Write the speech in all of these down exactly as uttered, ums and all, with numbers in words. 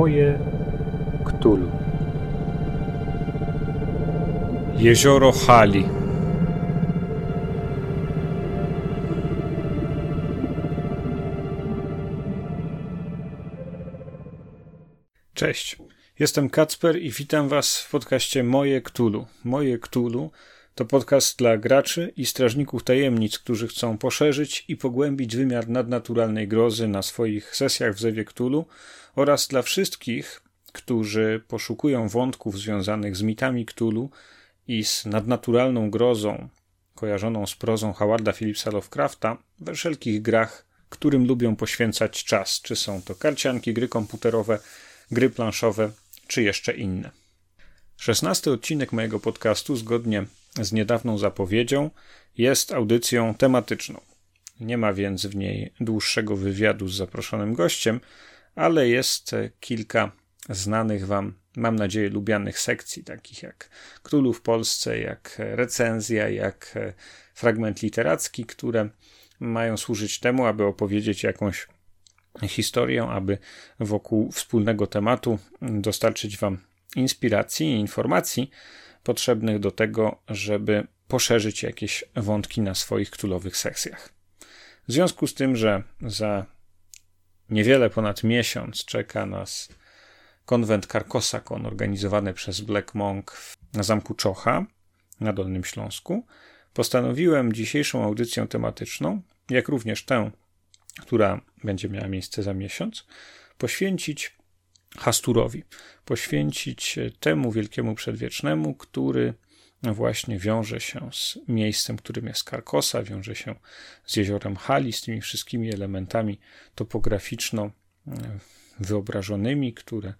moje Cthulhu. Jezioro Hali. Cześć, jestem Kacper i witam Was w podcaście Moje Cthulhu. Moje Cthulhu to podcast dla graczy i strażników tajemnic, którzy chcą poszerzyć i pogłębić wymiar nadnaturalnej grozy na swoich sesjach w Zewie Cthulhu oraz dla wszystkich, którzy poszukują wątków związanych z mitami Cthulhu i z nadnaturalną grozą kojarzoną z prozą Howarda Phillipsa Lovecrafta we wszelkich grach, którym lubią poświęcać czas, czy są to karcianki, gry komputerowe, gry planszowe, czy jeszcze inne. szesnasty odcinek mojego podcastu, zgodnie z niedawną zapowiedzią, jest audycją tematyczną. Nie ma więc w niej dłuższego wywiadu z zaproszonym gościem, ale jest kilka znanych Wam, mam nadzieję, lubianych sekcji, takich jak Cthulhu w Polsce, jak recenzja, jak fragment literacki, które mają służyć temu, aby opowiedzieć jakąś historię, aby wokół wspólnego tematu dostarczyć Wam inspiracji i informacji potrzebnych do tego, żeby poszerzyć jakieś wątki na swoich cthulhowych sekcjach. W związku z tym, że za niewiele ponad miesiąc czeka nas konwent Carcossacon organizowany przez Black Monk na Zamku Czocha na Dolnym Śląsku, postanowiłem dzisiejszą audycję tematyczną, jak również tę, która będzie miała miejsce za miesiąc, poświęcić Hasturowi, poświęcić temu wielkiemu przedwiecznemu, który właśnie wiąże się z miejscem, którym jest Carcosa, wiąże się z jeziorem Hali, z tymi wszystkimi elementami topograficzno-wyobrażonymi, które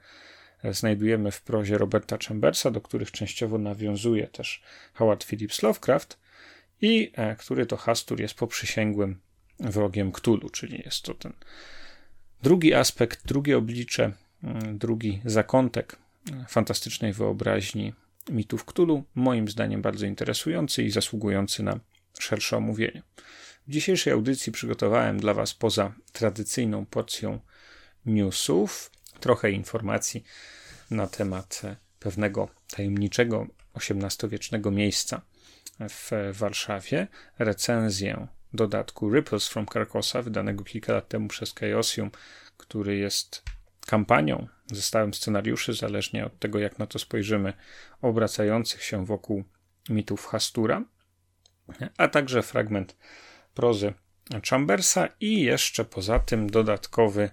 znajdujemy w prozie Roberta Chambersa, do których częściowo nawiązuje też Howard Phillips Lovecraft i który to Hastur jest poprzysięgłym wrogiem Cthulhu, czyli jest to ten drugi aspekt, drugie oblicze, drugi zakątek fantastycznej wyobraźni mitów Cthulhu, moim zdaniem bardzo interesujący i zasługujący na szersze omówienie. W dzisiejszej audycji przygotowałem dla Was poza tradycyjną porcją newsów trochę informacji na temat pewnego tajemniczego osiemnastowiecznego miejsca w Warszawie, recenzję dodatku Ripples from Carcosa, wydanego kilka lat temu przez Chaosium, który jest kampanią, zestawem scenariuszy, zależnie od tego, jak na to spojrzymy, obracających się wokół mitów Hastura, a także fragment prozy Chambersa i jeszcze poza tym dodatkowy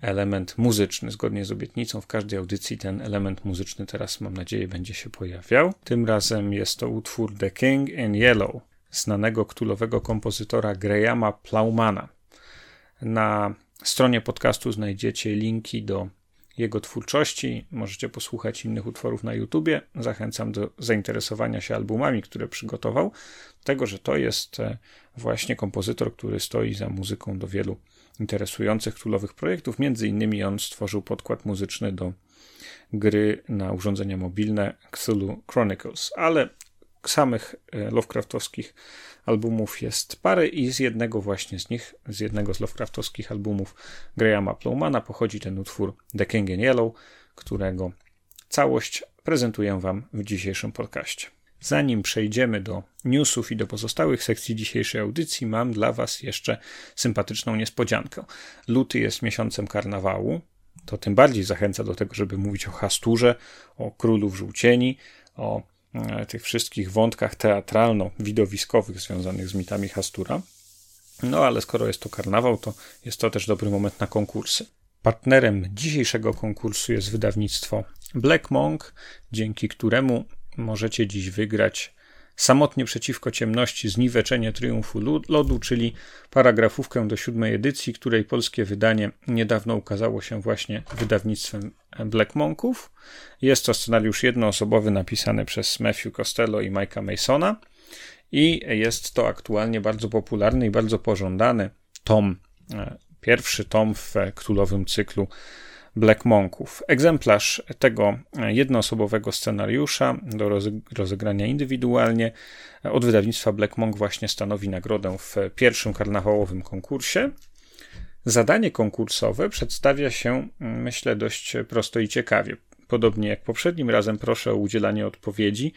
element muzyczny. Zgodnie z obietnicą w każdej audycji ten element muzyczny teraz, mam nadzieję, będzie się pojawiał. Tym razem jest to utwór The King in Yellow, znanego cthulhowego kompozytora Grahama Plaumana. Na stronie podcastu znajdziecie linki do jego twórczości, możecie posłuchać innych utworów na YouTubie. Zachęcam do zainteresowania się albumami, które przygotował, tego, że to jest właśnie kompozytor, który stoi za muzyką do wielu interesujących cthulhowych projektów. Między innymi on stworzył podkład muzyczny do gry na urządzenia mobilne Cthulhu Chronicles, ale samych Lovecraftowskich albumów jest parę i z jednego właśnie z nich, z jednego z Lovecraftowskich albumów Grahama Plaumana pochodzi ten utwór The King in Yellow, którego całość prezentuję Wam w dzisiejszym podcaście. Zanim przejdziemy do newsów i do pozostałych sekcji dzisiejszej audycji, mam dla Was jeszcze sympatyczną niespodziankę. Luty jest miesiącem karnawału, to tym bardziej zachęca do tego, żeby mówić o Hasturze, o Królu w Żółcieni, o tych wszystkich wątkach teatralno-widowiskowych związanych z mitami Hastura. No ale skoro jest to karnawał, to jest to też dobry moment na konkursy. Partnerem dzisiejszego konkursu jest wydawnictwo Black Monk, dzięki któremu możecie dziś wygrać Samotnie przeciwko ciemności, zniweczenie triumfu lodu, czyli paragrafówkę do siódmej edycji, której polskie wydanie niedawno ukazało się właśnie wydawnictwem Black Monków. Jest to scenariusz jednoosobowy napisany przez Matthew Costello i Mike'a Masona i jest to aktualnie bardzo popularny i bardzo pożądany tom, pierwszy tom w cthulhowym cyklu Black Monków. Egzemplarz tego jednoosobowego scenariusza do rozegrania indywidualnie od wydawnictwa Black Monk właśnie stanowi nagrodę w pierwszym karnawałowym konkursie. Zadanie konkursowe przedstawia się, myślę, dość prosto i ciekawie. Podobnie jak poprzednim razem proszę o udzielanie odpowiedzi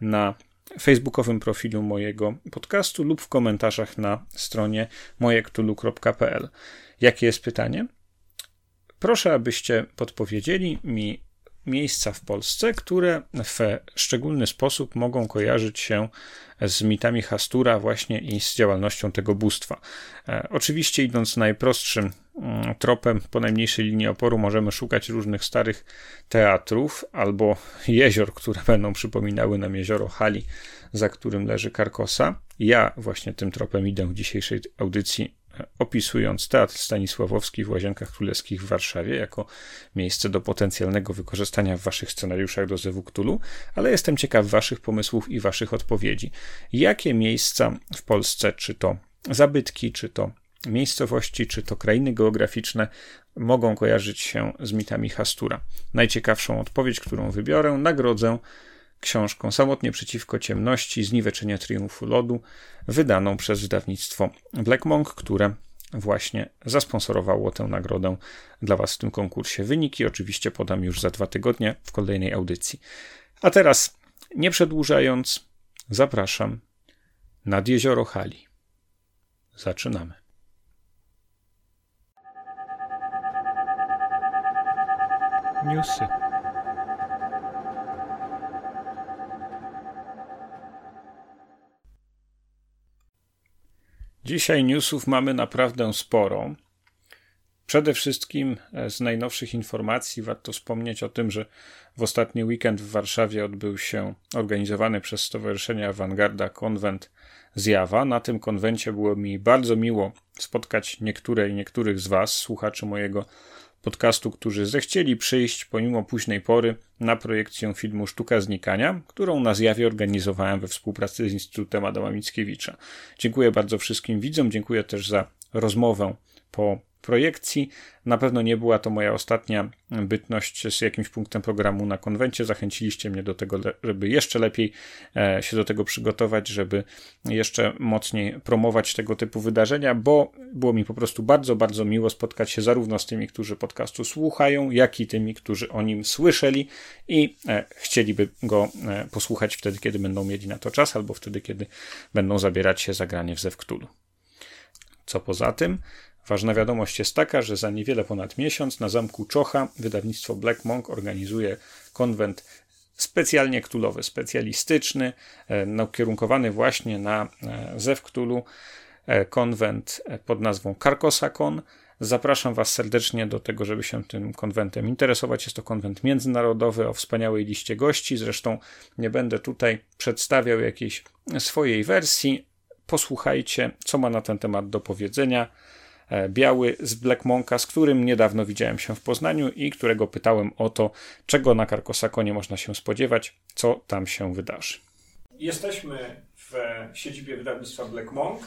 na facebookowym profilu mojego podcastu lub w komentarzach na stronie mojektulu kropka p l. Jakie jest pytanie? Proszę, abyście podpowiedzieli mi miejsca w Polsce, które w szczególny sposób mogą kojarzyć się z mitami Hastura właśnie i z działalnością tego bóstwa. Oczywiście idąc najprostszym tropem po najmniejszej linii oporu możemy szukać różnych starych teatrów albo jezior, które będą przypominały nam jezioro Hali, za którym leży Karkosa. Ja właśnie tym tropem idę w dzisiejszej audycji, opisując Teatr Stanisławowski w Łazienkach Królewskich w Warszawie jako miejsce do potencjalnego wykorzystania w waszych scenariuszach do Zewu Cthulhu, ale jestem ciekaw waszych pomysłów i waszych odpowiedzi. Jakie miejsca w Polsce, czy to zabytki, czy to miejscowości, czy to krainy geograficzne mogą kojarzyć się z mitami Hastura? Najciekawszą odpowiedź, którą wybiorę, nagrodzę książką Samotnie przeciwko ciemności, Zniweczenie triumfu lodu, wydaną przez wydawnictwo Black Monk, które właśnie zasponsorowało tę nagrodę dla was w tym konkursie. Wyniki oczywiście podam już za dwa tygodnie w kolejnej audycji. A teraz, nie przedłużając, zapraszam nad jezioro Hali. Zaczynamy. Newsy. Dzisiaj newsów mamy naprawdę sporo. Przede wszystkim z najnowszych informacji warto wspomnieć o tym, że w ostatni weekend w Warszawie odbył się organizowany przez Stowarzyszenie Awangarda konwent Zjawa. Na tym konwencie było mi bardzo miło spotkać niektóre i niektórych z was, słuchaczy mojego podcastu, którzy zechcieli przyjść pomimo późnej pory na projekcję filmu Sztuka Znikania, którą na Zjawie organizowałem we współpracy z Instytutem Adama Mickiewicza. Dziękuję bardzo wszystkim widzom, dziękuję też za rozmowę po projekcji. Na pewno nie była to moja ostatnia bytność z jakimś punktem programu na konwencie. Zachęciliście mnie do tego, żeby jeszcze lepiej się do tego przygotować, żeby jeszcze mocniej promować tego typu wydarzenia, bo było mi po prostu bardzo, bardzo miło spotkać się zarówno z tymi, którzy podcastu słuchają, jak i tymi, którzy o nim słyszeli i chcieliby go posłuchać wtedy, kiedy będą mieli na to czas, albo wtedy, kiedy będą zabierać się za granie w Zew Cthulhu. Co poza tym? Ważna wiadomość jest taka, że za niewiele ponad miesiąc na Zamku Czocha wydawnictwo Black Monk organizuje konwent specjalnie cthulhowy, specjalistyczny, nakierunkowany właśnie na Zew Cthulhu, konwent pod nazwą KarkosaCon. Zapraszam was serdecznie do tego, żeby się tym konwentem interesować. Jest to konwent międzynarodowy o wspaniałej liście gości. Zresztą nie będę tutaj przedstawiał jakiejś swojej wersji. Posłuchajcie, co ma na ten temat do powiedzenia Biały z Black Monka, z którym niedawno widziałem się w Poznaniu i którego pytałem o to, czego na KarkosaConie można się spodziewać, co tam się wydarzy. Jesteśmy w siedzibie wydawnictwa Black Monk.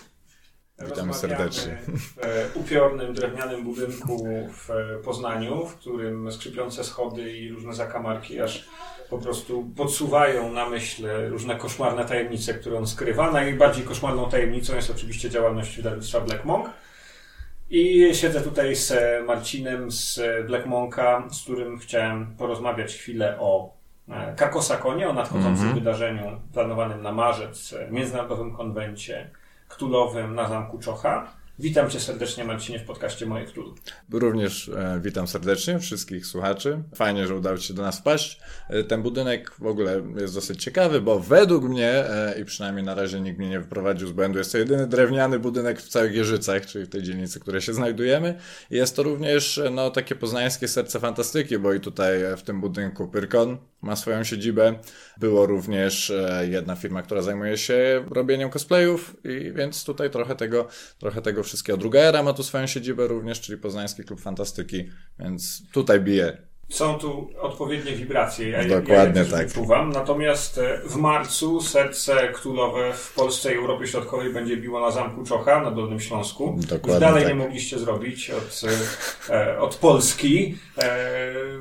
Witamy serdecznie. W upiornym, drewnianym budynku w Poznaniu, w którym skrzypiące schody i różne zakamarki aż po prostu podsuwają na myśl różne koszmarne tajemnice, które on skrywa. Najbardziej koszmarną tajemnicą jest oczywiście działalność wydawnictwa Black Monk. I siedzę tutaj z Marcinem z Black Monka, z którym chciałem porozmawiać chwilę o KarkosaConie, o nadchodzącym mm-hmm. wydarzeniu planowanym na marzec, międzynarodowym konwencie cthulhowym na Zamku Czocha. Witam cię serdecznie, Marcinie, w podcaście Moje Cthulhu. Również e, witam serdecznie wszystkich słuchaczy. Fajnie, że udało ci się do nas wpaść. E, ten budynek w ogóle jest dosyć ciekawy, bo według mnie, e, i przynajmniej na razie nikt mnie nie wyprowadził z błędu, jest to jedyny drewniany budynek w całych Jeżycach, czyli w tej dzielnicy, w której się znajdujemy. Jest to również no, takie poznańskie serce fantastyki, bo i tutaj w tym budynku Pyrkon ma swoją siedzibę. Było również e, jedna firma, która zajmuje się robieniem cosplayów, i więc tutaj trochę tego, trochę tego wszystkiego. Druga Era ma tu swoją siedzibę również, czyli Poznański Klub Fantastyki, więc tutaj bije Są tu odpowiednie wibracje, ja, Dokładnie ja je tak. odczuwam. Natomiast w marcu serce królowe w Polsce i Europie Środkowej będzie biło na Zamku Czocha na Dolnym Śląsku. Dokładnie Już dalej tak. nie mogliście zrobić od, od Polski.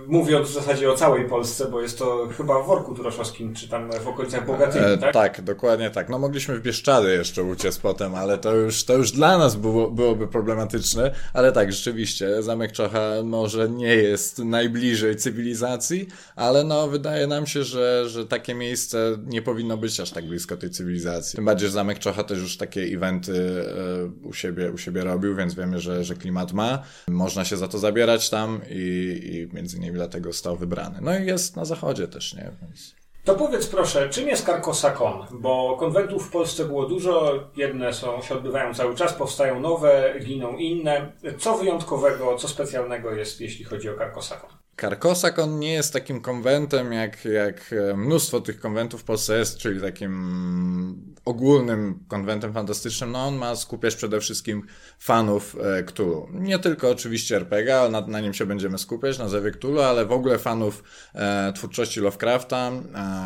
Mówię w zasadzie o całej Polsce, bo jest to chyba w Worku Turoszowskim, czy tam w okolicach Bogatyni, tak? E, tak, dokładnie tak. No mogliśmy w Bieszczady jeszcze uciec potem, ale to już, to już dla nas było, byłoby problematyczne. Ale tak, rzeczywiście, Zamek Czocha może nie jest najbliższy cywilizacji, ale no wydaje nam się, że, że takie miejsce nie powinno być aż tak blisko tej cywilizacji. Tym bardziej, że Zamek Czocha też już takie eventy e, u siebie, u siebie robił, więc wiemy, że, że klimat ma. Można się za to zabierać tam i, i między innymi dlatego został wybrany. No i jest na zachodzie też, nie? Więc... To powiedz proszę, czym jest Carcossacon? Bo konwentów w Polsce było dużo, jedne są, się odbywają cały czas, powstają nowe, giną inne. Co wyjątkowego, co specjalnego jest, jeśli chodzi o Carcossacon? Carcossacon nie jest takim konwentem, jak, jak mnóstwo tych konwentów w Polsce jest, czyli takim ogólnym konwentem fantastycznym. No on ma skupiać przede wszystkim fanów Cthulhu. Nie tylko oczywiście er pe gie, ale na, na nim się będziemy skupiać, na Zewie Cthulhu, ale w ogóle fanów e, twórczości Lovecrafta,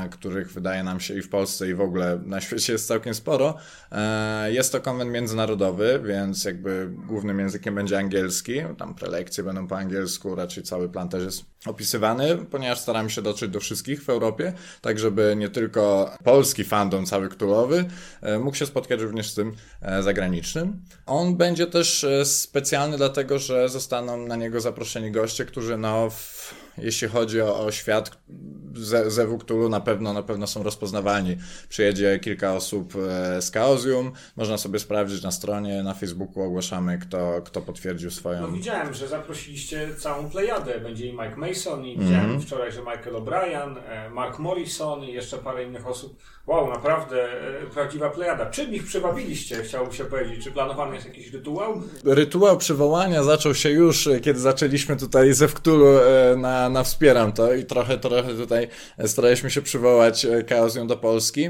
e, których wydaje nam się i w Polsce, i w ogóle na świecie jest całkiem sporo. E, jest to konwent międzynarodowy, więc jakby głównym językiem będzie angielski. Tam prelekcje będą po angielsku, raczej cały plan też jest opisywany, ponieważ staramy się dotrzeć do wszystkich w Europie, tak żeby nie tylko polski fandom cały Cthulhowy mógł się spotkać również z tym zagranicznym. On będzie też specjalny dlatego, że zostaną na niego zaproszeni goście, którzy no... W... Jeśli chodzi o, o świat Zewu Cthulhu, na pewno, na pewno są rozpoznawalni. Przyjedzie kilka osób z Chaosium, można sobie sprawdzić na stronie, na Facebooku ogłaszamy, kto, kto potwierdził swoją... No widziałem, że zaprosiliście całą plejadę, będzie i Mike Mason, i mm-hmm. widziałem wczoraj, że Michael O'Brien, Mark Morrison i jeszcze parę innych osób. Wow, naprawdę prawdziwa plejada. Czym ich przywabiliście, chciałbym się powiedzieć? Czy planowany jest jakiś rytuał? Rytuał przywołania zaczął się już, kiedy zaczęliśmy tutaj Zew Cthulhu na na wspieram to i trochę, trochę tutaj staraliśmy się przywołać Chaosium do Polski.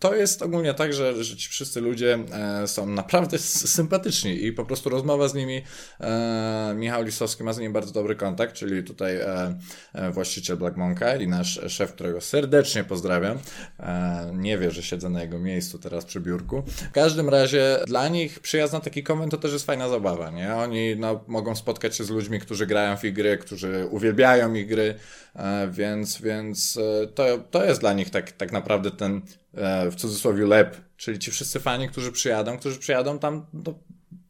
To jest ogólnie tak, że, że ci wszyscy ludzie są naprawdę sympatyczni i po prostu rozmowa z nimi, Michał Lisowski ma z nimi bardzo dobry kontakt, czyli tutaj właściciel Black Monka i nasz szef, którego serdecznie pozdrawiam. Nie wie, że siedzę na jego miejscu teraz przy biurku. W każdym razie dla nich przyjazd na taki konwent to też jest fajna zabawa, nie? Oni no, mogą spotkać się z ludźmi, którzy grają w ich gry, którzy uwielbiają ich gry, więc, więc to, to jest dla nich tak, tak naprawdę ten w cudzysłowie lep, czyli ci wszyscy fani, którzy przyjadą, którzy przyjadą tam, no,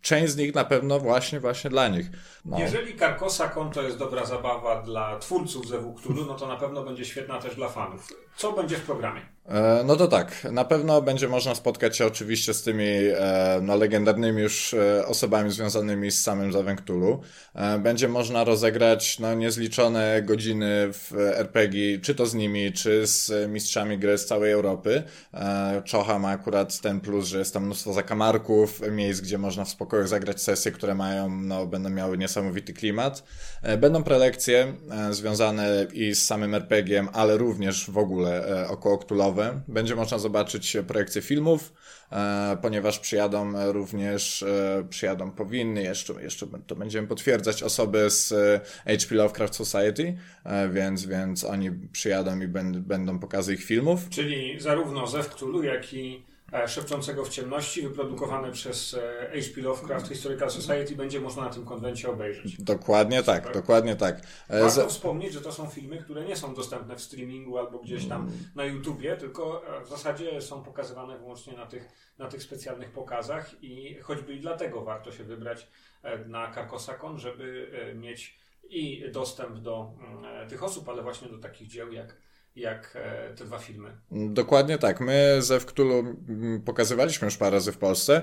część z nich na pewno właśnie właśnie dla nich. No. Jeżeli Carcossacon to jest dobra zabawa dla twórców Zewu Cthulhu, no to na pewno będzie świetna też dla fanów. Co będzie w programie? E, no to tak, na pewno będzie można spotkać się oczywiście z tymi e, no, legendarnymi już e, osobami związanymi z samym Zewem Cthulhu. E, będzie można rozegrać no, niezliczone godziny w er pe gie, czy to z nimi, czy z mistrzami gry z całej Europy. E, Czocha ma akurat ten plus, że jest tam mnóstwo zakamarków, miejsc, gdzie można w spokoju zagrać sesje, które mają, no, będą miały niesamowity klimat. E, będą prelekcje e, związane i z samym er pe gie, ale również w ogóle około Cthulhowe. Będzie można zobaczyć projekcje filmów, e, ponieważ przyjadą również, e, przyjadą powinny, jeszcze, jeszcze to będziemy potwierdzać, osoby z H P Lovecraft Society, e, więc, więc oni przyjadą i ben, będą pokazy ich filmów. Czyli zarówno Zew Cthulhu, jak i Szepczącego w ciemności, wyprodukowane przez H P Lovecraft Historical Society, będzie można na tym konwencie obejrzeć. Dokładnie tak, Super. dokładnie tak. Warto Z... wspomnieć, że to są filmy, które nie są dostępne w streamingu albo gdzieś tam na YouTubie, tylko w zasadzie są pokazywane wyłącznie na tych, na tych specjalnych pokazach i choćby i dlatego warto się wybrać na Carcossacon, żeby mieć i dostęp do tych osób, ale właśnie do takich dzieł jak jak te dwa filmy. Dokładnie tak. My Zew Cthulhu pokazywaliśmy już parę razy w Polsce.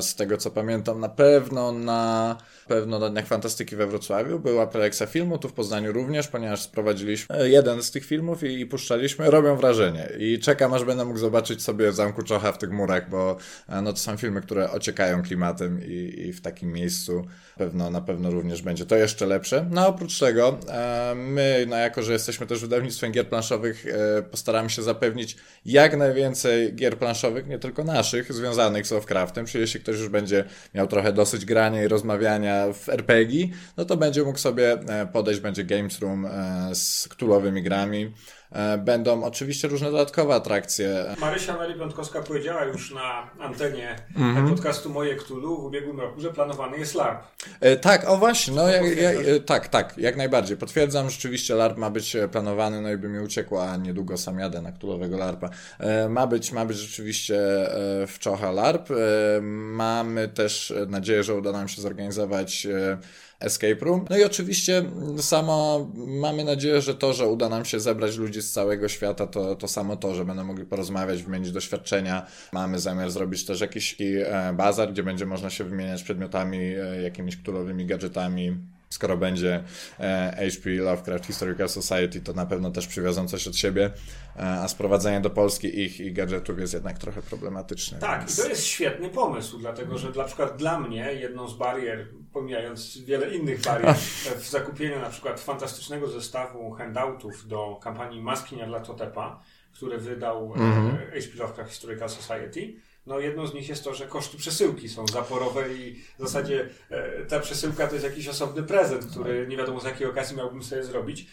Z tego co pamiętam, na pewno na, pewno na Dniach Fantastyki we Wrocławiu była prelekcja filmu, tu w Poznaniu również, ponieważ sprowadziliśmy jeden z tych filmów i, i puszczaliśmy. Robią wrażenie i czekam, aż będę mógł zobaczyć sobie w Zamku Czocha w tych murach, bo no, to są filmy, które ociekają klimatem i, i w takim miejscu pewno, na pewno również będzie to jeszcze lepsze. No oprócz tego my, no, jako że jesteśmy też wydawnictwem gier planszowych postaramy się zapewnić jak najwięcej gier planszowych, nie tylko naszych, związanych z Lovecraftem, czyli jeśli ktoś już będzie miał trochę dosyć grania i rozmawiania w er pe gie, no to będzie mógł sobie podejść, będzie Games Room z Cthulhowymi grami. Będą oczywiście różne dodatkowe atrakcje. Marysia Mary-Piątkowska powiedziała już na antenie mm-hmm. podcastu Moje Cthulhu w ubiegłym roku, że planowany jest LARP. E, tak, o właśnie, no jak, jak, tak, tak, jak najbardziej. Potwierdzam, rzeczywiście LARP ma być planowany, no i by mi uciekło, a niedługo sam jadę na Cthulhowego LARPa. E, ma być, ma być rzeczywiście e, w Czocha LARP. E, mamy też nadzieję, że uda nam się zorganizować e, Escape Room. No i oczywiście samo mamy nadzieję, że to, że uda nam się zebrać ludzi z całego świata, to, to samo to, że będą mogli porozmawiać, wymienić doświadczenia. Mamy zamiar zrobić też jakiś bazar, gdzie będzie można się wymieniać przedmiotami, jakimiś kultowymi gadżetami. Skoro będzie H P Lovecraft Historical Society, to na pewno też przywiozą coś od siebie, a sprowadzenie do Polski ich i gadżetów jest jednak trochę problematyczne. Tak, więc... i to jest świetny pomysł, dlatego że na przykład dla mnie jedną z barier, pomijając wiele innych barier, w zakupieniu na przykład fantastycznego zestawu handoutów do kampanii Maskinia dla Totepa, który wydał mm-hmm. H P Lovecraft Historical Society, no jedną z nich jest to, że koszty przesyłki są zaporowe i w zasadzie ta przesyłka to jest jakiś osobny prezent, który nie wiadomo z jakiej okazji miałbym sobie zrobić.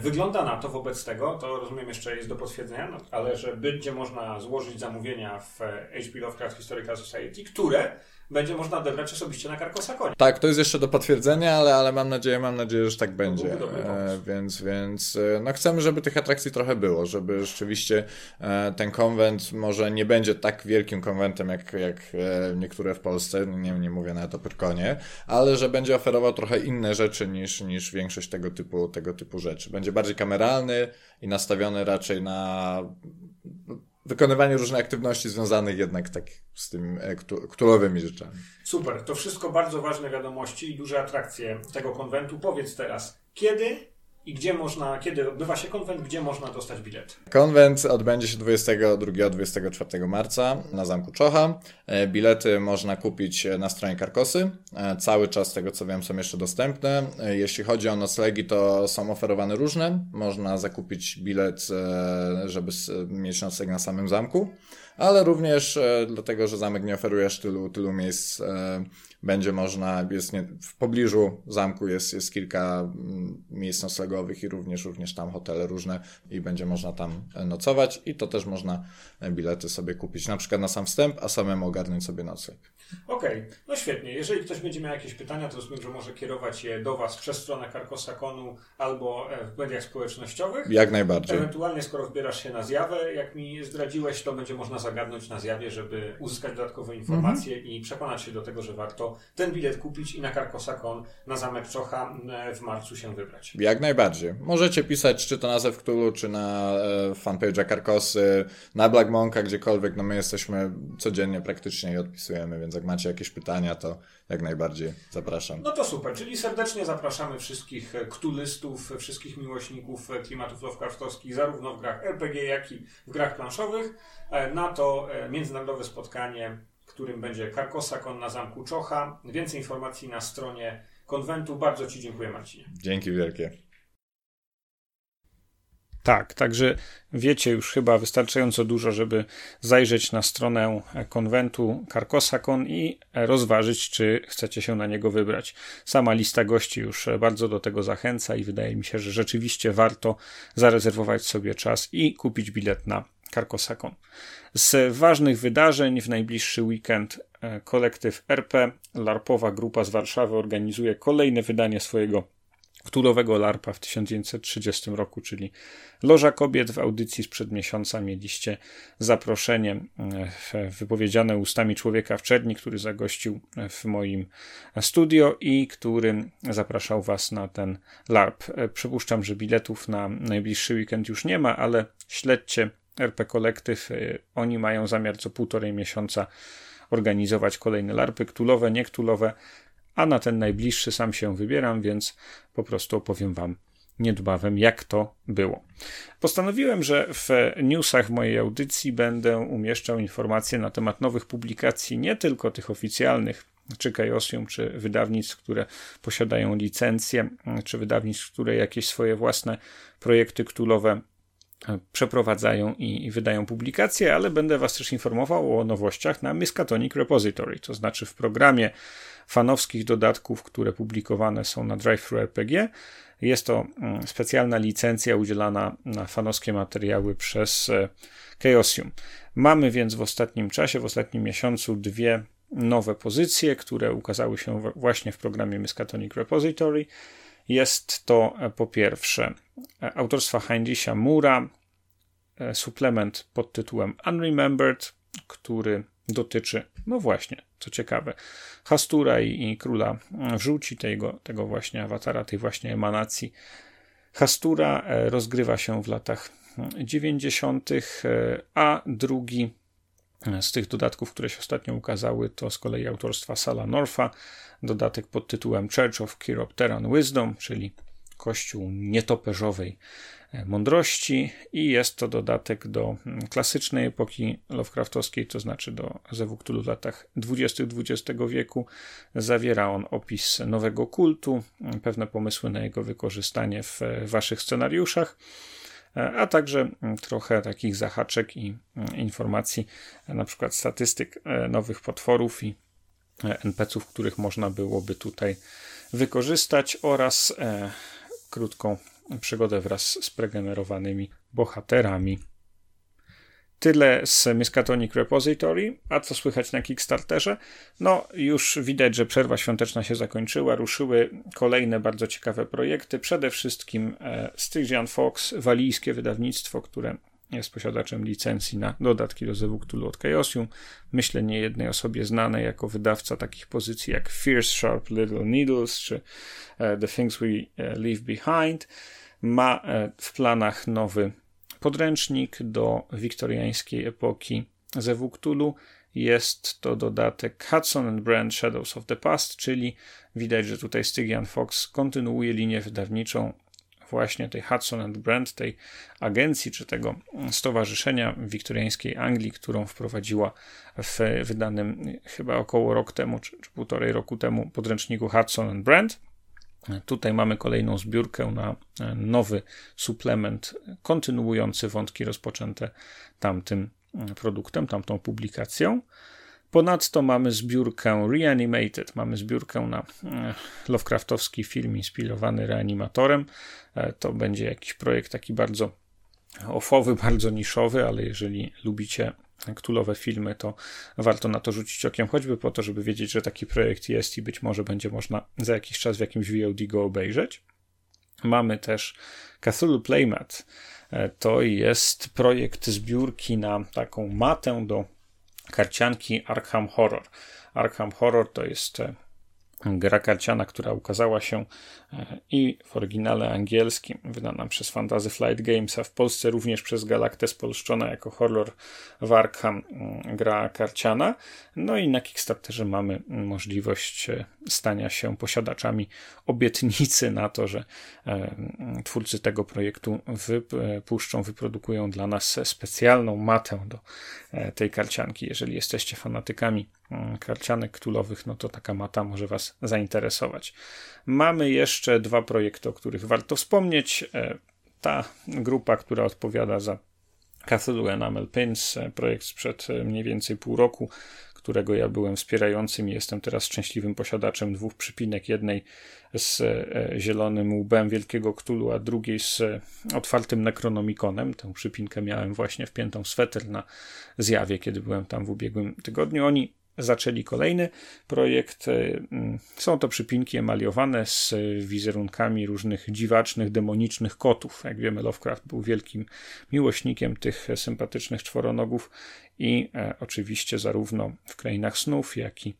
Wygląda na to wobec tego, to rozumiem jeszcze jest do potwierdzenia, no, ale że będzie można złożyć zamówienia w H P Lovecraft Historical Society, które będzie można odebrać osobiście na Carcassonie. Tak, to jest jeszcze do potwierdzenia, ale, ale mam nadzieję, mam nadzieję, że tak będzie. No, e, więc więc no, chcemy, żeby tych atrakcji trochę było, żeby rzeczywiście e, ten konwent może nie będzie tak wielkim konwentem, jak, jak e, niektóre w Polsce, nie, nie mówię nawet o Pyrkonie, ale że będzie oferował trochę inne rzeczy niż, niż większość tego typu, tego typu rzeczy. Będzie bardziej kameralny i nastawiony raczej na... wykonywanie różnych aktywności związanych jednak tak z tym kultowymi rzeczami. Super, to wszystko bardzo ważne wiadomości i duże atrakcje tego konwentu. Powiedz teraz, kiedy i gdzie można, kiedy odbywa się konwent, gdzie można dostać bilet? Konwent odbędzie się dwudziestego drugiego do dwudziestego czwartego marca na Zamku Czocha. Bilety można kupić na stronie Carcassy. Cały czas, z tego co wiem, są jeszcze dostępne. Jeśli chodzi o noclegi, to są oferowane różne. Można zakupić bilet, żeby mieć nocleg na samym zamku. Ale również e, dlatego, że zamek nie oferuje aż tylu, tylu miejsc, e, będzie można, jest nie, w pobliżu zamku jest, jest kilka miejsc noclegowych i również, również tam hotele różne i będzie można tam nocować i to też można bilety sobie kupić, na przykład na sam wstęp, a samemu ogarnąć sobie nocleg. Okej, okay. No świetnie. Jeżeli ktoś będzie miał jakieś pytania, to rozumiem, że może kierować je do Was przez stronę Carcassonu albo w mediach społecznościowych. Jak najbardziej. Ewentualnie, skoro wbierasz się na zjawę, jak mi zdradziłeś, to będzie można zagadnąć na zjawie, żeby uzyskać dodatkowe informacje mm-hmm. i przekonać się do tego, że warto ten bilet kupić i na Carcassonne, na Zamek Czocha w marcu się wybrać. Jak najbardziej. Możecie pisać czy to na Zewktulu, czy na fanpage'a Carcassy, na Black Monka, gdziekolwiek. No my jesteśmy codziennie praktycznie i odpisujemy, więc jak macie jakieś pytania, to jak najbardziej zapraszam. No to super, czyli serdecznie zapraszamy wszystkich ktulistów, wszystkich miłośników klimatów lovecraftowskich, zarówno w grach er pe gie, jak i w grach planszowych, na to międzynarodowe spotkanie, którym będzie Carcassonne na Zamku Czocha. Więcej informacji na stronie konwentu. Bardzo Ci dziękuję, Marcinie. Dzięki wielkie. Tak, także wiecie już chyba wystarczająco dużo, żeby zajrzeć na stronę konwentu Carcassonne i rozważyć, czy chcecie się na niego wybrać. Sama lista gości już bardzo do tego zachęca i wydaje mi się, że rzeczywiście warto zarezerwować sobie czas i kupić bilet na Carcassonne. Z ważnych wydarzeń w najbliższy weekend kolektyw er pe, larpowa grupa z Warszawy organizuje kolejne wydanie swojego Cthulhowego LARPa w tysiąc dziewięćset trzydziestym roku, czyli Loża Kobiet. W audycji sprzed miesiąca mieliście zaproszenie wypowiedziane ustami człowieka w Czerni, który zagościł w moim studio i który zapraszał Was na ten LARP. Przypuszczam, że biletów na najbliższy weekend już nie ma, ale śledźcie er pe Kolektyw. Oni mają zamiar co półtorej miesiąca organizować kolejne LARPy, Cthulhowe, nie Cthulhowe, a na ten najbliższy sam się wybieram, więc po prostu opowiem Wam niedbawem, jak to było. Postanowiłem, że w newsach mojej audycji będę umieszczał informacje na temat nowych publikacji, nie tylko tych oficjalnych, czy Chaosium, czy wydawnictw, które posiadają licencje, czy wydawnictw, które jakieś swoje własne projekty Cthulhowe przeprowadzają i, i wydają publikacje, ale będę was też informował o nowościach na Miskatonic Repository, to znaczy w programie fanowskich dodatków, które publikowane są na DriveThruRPG. Jest to specjalna licencja udzielana na fanowskie materiały przez Chaosium. Mamy więc w ostatnim czasie, w ostatnim miesiącu dwie nowe pozycje, które ukazały się właśnie w programie Miskatonic Repository. Jest to po pierwsze autorstwa Heinricha Mura, suplement pod tytułem Unremembered, który dotyczy, no właśnie, co ciekawe, Hastura i, i Króla w Żółci, tego, tego właśnie awatara, tej właśnie emanacji. Hastura rozgrywa się w latach dziewięćdziesiątych, a drugi z tych dodatków, które się ostatnio ukazały, to z kolei autorstwa Sala Norfa, dodatek pod tytułem Church of Chiropteran Wisdom, czyli Kościół nietoperzowej mądrości, i jest to dodatek do klasycznej epoki Lovecraftowskiej, to znaczy do Zewu Cthulhu w latach dwudziestych dwudziestego wieku. Zawiera on opis nowego kultu, pewne pomysły na jego wykorzystanie w waszych scenariuszach, a także trochę takich zahaczek i informacji, na przykład statystyk nowych potworów i en pe ce ów, których można byłoby tutaj wykorzystać, oraz e, krótką przygodę wraz z pregenerowanymi bohaterami. Tyle z Miskatonic Repository. A co słychać na Kickstarterze? No, już widać, że przerwa świąteczna się zakończyła. Ruszyły kolejne bardzo ciekawe projekty. Przede wszystkim e, Stygian Fox, walijskie wydawnictwo, które jest posiadaczem licencji na dodatki do Zewu Cthulhu od Chaosium. Myślę nie jednej osobie znanej jako wydawca takich pozycji jak Fierce Sharp Little Needles czy The Things We Leave Behind. Ma w planach nowy podręcznik do wiktoriańskiej epoki Zewu Cthulhu. Jest to dodatek Hudson and Brand Shadows of the Past, czyli widać, że tutaj Stygian Fox kontynuuje linię wydawniczą właśnie tej Hudson and Brand, tej agencji czy tego stowarzyszenia w wiktoriańskiej Anglii, którą wprowadziła w wydanym chyba około rok temu czy, czy półtorej roku temu podręczniku Hudson and Brand. Tutaj mamy kolejną zbiórkę na nowy suplement kontynuujący wątki rozpoczęte tamtym produktem, tamtą publikacją. Ponadto mamy zbiórkę Reanimated, mamy zbiórkę na Lovecraftowski film inspirowany Reanimatorem. To będzie jakiś projekt taki bardzo ofowy, bardzo niszowy, ale jeżeli lubicie Cthulhowe filmy, to warto na to rzucić okiem, choćby po to, żeby wiedzieć, że taki projekt jest i być może będzie można za jakiś czas w jakimś V O D go obejrzeć. Mamy też Cthulhu Playmat. To jest projekt zbiórki na taką matę do karcianki Arkham Horror. Arkham Horror to jest gra karciana, która ukazała się i w oryginale angielskim, wydana przez Fantasy Flight Games, a w Polsce również przez Galaktę spolszczona jako Horror w Arkham, gra karciana. No i na Kickstarterze mamy możliwość stania się posiadaczami obietnicy na to, że twórcy tego projektu wypuszczą, wyprodukują dla nas specjalną matę do tej karcianki. Jeżeli jesteście fanatykami karcianek Cthulhowych, no to taka mata może was zainteresować. Mamy jeszcze dwa projekty, o których warto wspomnieć. Ta grupa, która odpowiada za Cthulhu Enamel Pins, projekt sprzed mniej więcej pół roku, którego ja byłem wspierającym i jestem teraz szczęśliwym posiadaczem dwóch przypinek, jednej z zielonym łbem Wielkiego Cthulhu, a drugiej z otwartym Necronomiconem. Tę przypinkę miałem właśnie wpiętą w sweter na zjawie, kiedy byłem tam w ubiegłym tygodniu. Oni zaczęli kolejny projekt. Są to przypinki emaliowane z wizerunkami różnych dziwacznych, demonicznych kotów. Jak wiemy, Lovecraft był wielkim miłośnikiem tych sympatycznych czworonogów i e, oczywiście zarówno w Krainach Snów, jak i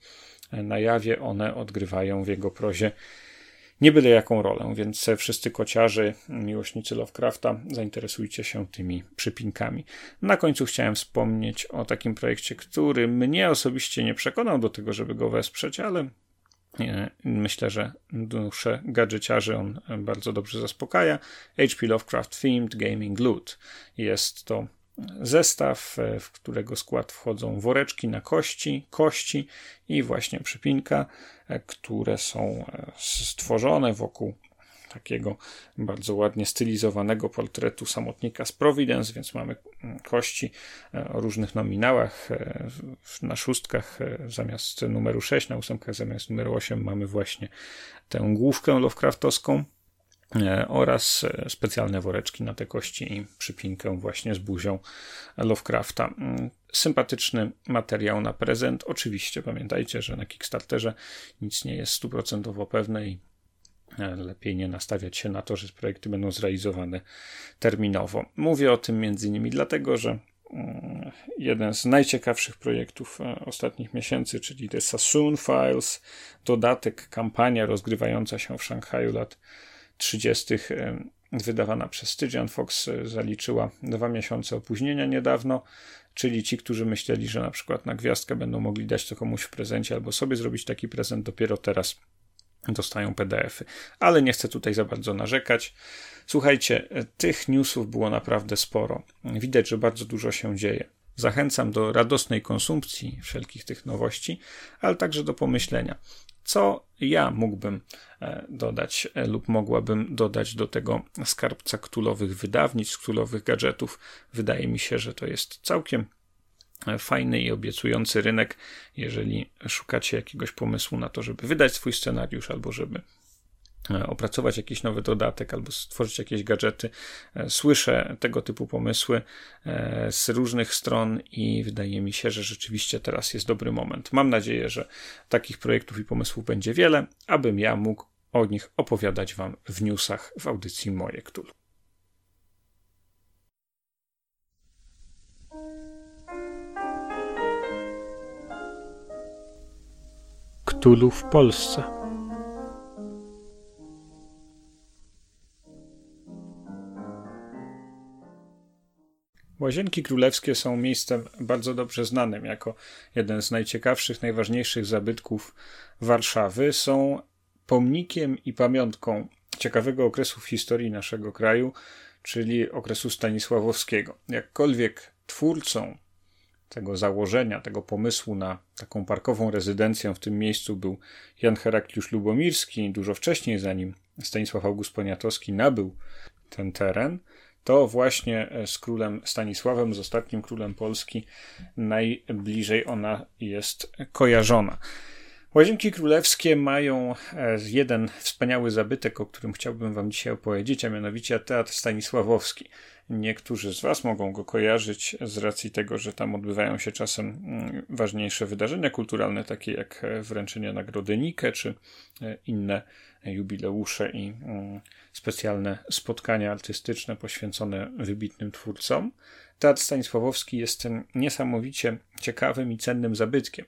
na jawie one odgrywają w jego prozie nie byle jaką rolę, więc wszyscy kociarze, miłośnicy Lovecrafta, zainteresujcie się tymi przypinkami. Na końcu chciałem wspomnieć o takim projekcie, który mnie osobiście nie przekonał do tego, żeby go wesprzeć, ale myślę, że duszę gadżeciarzy on bardzo dobrze zaspokaja. H P Lovecraft Themed Gaming Loot. Jest to zestaw, w którego skład wchodzą woreczki na kości, kości i właśnie przypinka, które są stworzone wokół takiego bardzo ładnie stylizowanego portretu samotnika z Providence, więc mamy kości o różnych nominałach. Na szóstkach zamiast numeru sześć, na ósemkach zamiast numeru osiem mamy właśnie tę główkę Lovecraftowską oraz specjalne woreczki na te kości i przypinkę właśnie z buzią Lovecrafta. Sympatyczny materiał na prezent. Oczywiście pamiętajcie, że na Kickstarterze nic nie jest stuprocentowo pewne i lepiej nie nastawiać się na to, że projekty będą zrealizowane terminowo. Mówię o tym między innymi dlatego, że jeden z najciekawszych projektów ostatnich miesięcy, czyli The Sassoon Files, dodatek, kampania rozgrywająca się w Szanghaju lat trzydziestych, wydawana przez Tydzian Fox, zaliczyła dwa miesiące opóźnienia niedawno, czyli ci, którzy myśleli, że na przykład na gwiazdkę będą mogli dać to komuś w prezencie albo sobie zrobić taki prezent, dopiero teraz dostają P D F-y. Ale nie chcę tutaj za bardzo narzekać. Słuchajcie, tych newsów było naprawdę sporo. Widać, że bardzo dużo się dzieje. Zachęcam do radosnej konsumpcji wszelkich tych nowości, ale także do pomyślenia, co ja mógłbym dodać lub mogłabym dodać do tego skarbca ktulowych wydawnictw, ktulowych gadżetów. Wydaje mi się, że to jest całkiem fajny i obiecujący rynek, jeżeli szukacie jakiegoś pomysłu na to, żeby wydać swój scenariusz albo żeby opracować jakiś nowy dodatek albo stworzyć jakieś gadżety. Słyszę tego typu pomysły z różnych stron i wydaje mi się, że rzeczywiście teraz jest dobry moment. Mam nadzieję, że takich projektów i pomysłów będzie wiele, abym ja mógł o nich opowiadać wam w newsach w audycji Moje Cthulhu. Cthulhu w Polsce. Łazienki Królewskie są miejscem bardzo dobrze znanym jako jeden z najciekawszych, najważniejszych zabytków Warszawy. Są pomnikiem i pamiątką ciekawego okresu w historii naszego kraju, czyli okresu stanisławowskiego. Jakkolwiek twórcą tego założenia, tego pomysłu na taką parkową rezydencję w tym miejscu był Jan Herakliusz Lubomirski, dużo wcześniej, zanim Stanisław August Poniatowski nabył ten teren, to właśnie z królem Stanisławem, z ostatnim królem Polski, najbliżej ona jest kojarzona. Łazienki Królewskie mają jeden wspaniały zabytek, o którym chciałbym wam dzisiaj opowiedzieć, a mianowicie Teatr Stanisławowski. Niektórzy z was mogą go kojarzyć z racji tego, że tam odbywają się czasem ważniejsze wydarzenia kulturalne, takie jak wręczenie nagrody Nikę, czy inne jubileusze i specjalne spotkania artystyczne poświęcone wybitnym twórcom. Teatr Stanisławowski jest niesamowicie ciekawym i cennym zabytkiem.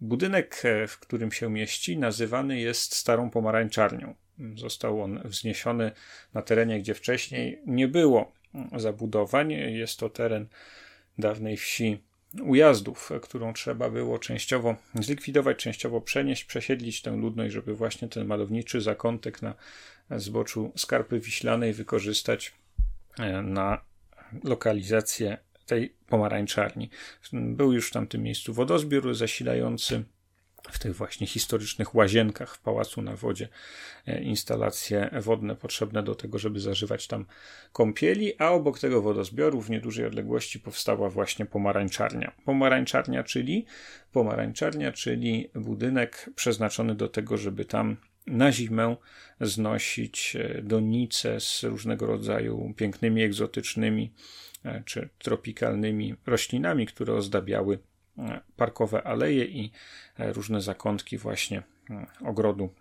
Budynek, w którym się mieści, nazywany jest Starą Pomarańczarnią. Został on wzniesiony na terenie, gdzie wcześniej nie było zabudowań. Jest to teren dawnej wsi Ujazdów, którą trzeba było częściowo zlikwidować, częściowo przenieść, przesiedlić tę ludność, żeby właśnie ten malowniczy zakątek na zboczu Skarpy Wiślanej wykorzystać na lokalizację tej pomarańczarni. Był już w tamtym miejscu wodozbiór zasilający w tych właśnie historycznych łazienkach w Pałacu na Wodzie instalacje wodne potrzebne do tego, żeby zażywać tam kąpieli, a obok tego wodozbioru w niedużej odległości powstała właśnie pomarańczarnia. Pomarańczarnia, czyli pomarańczarnia, czyli budynek przeznaczony do tego, żeby tam na zimę znosić donice z różnego rodzaju pięknymi, egzotycznymi czy tropikalnymi roślinami, które ozdabiały parkowe aleje i różne zakątki właśnie ogrodu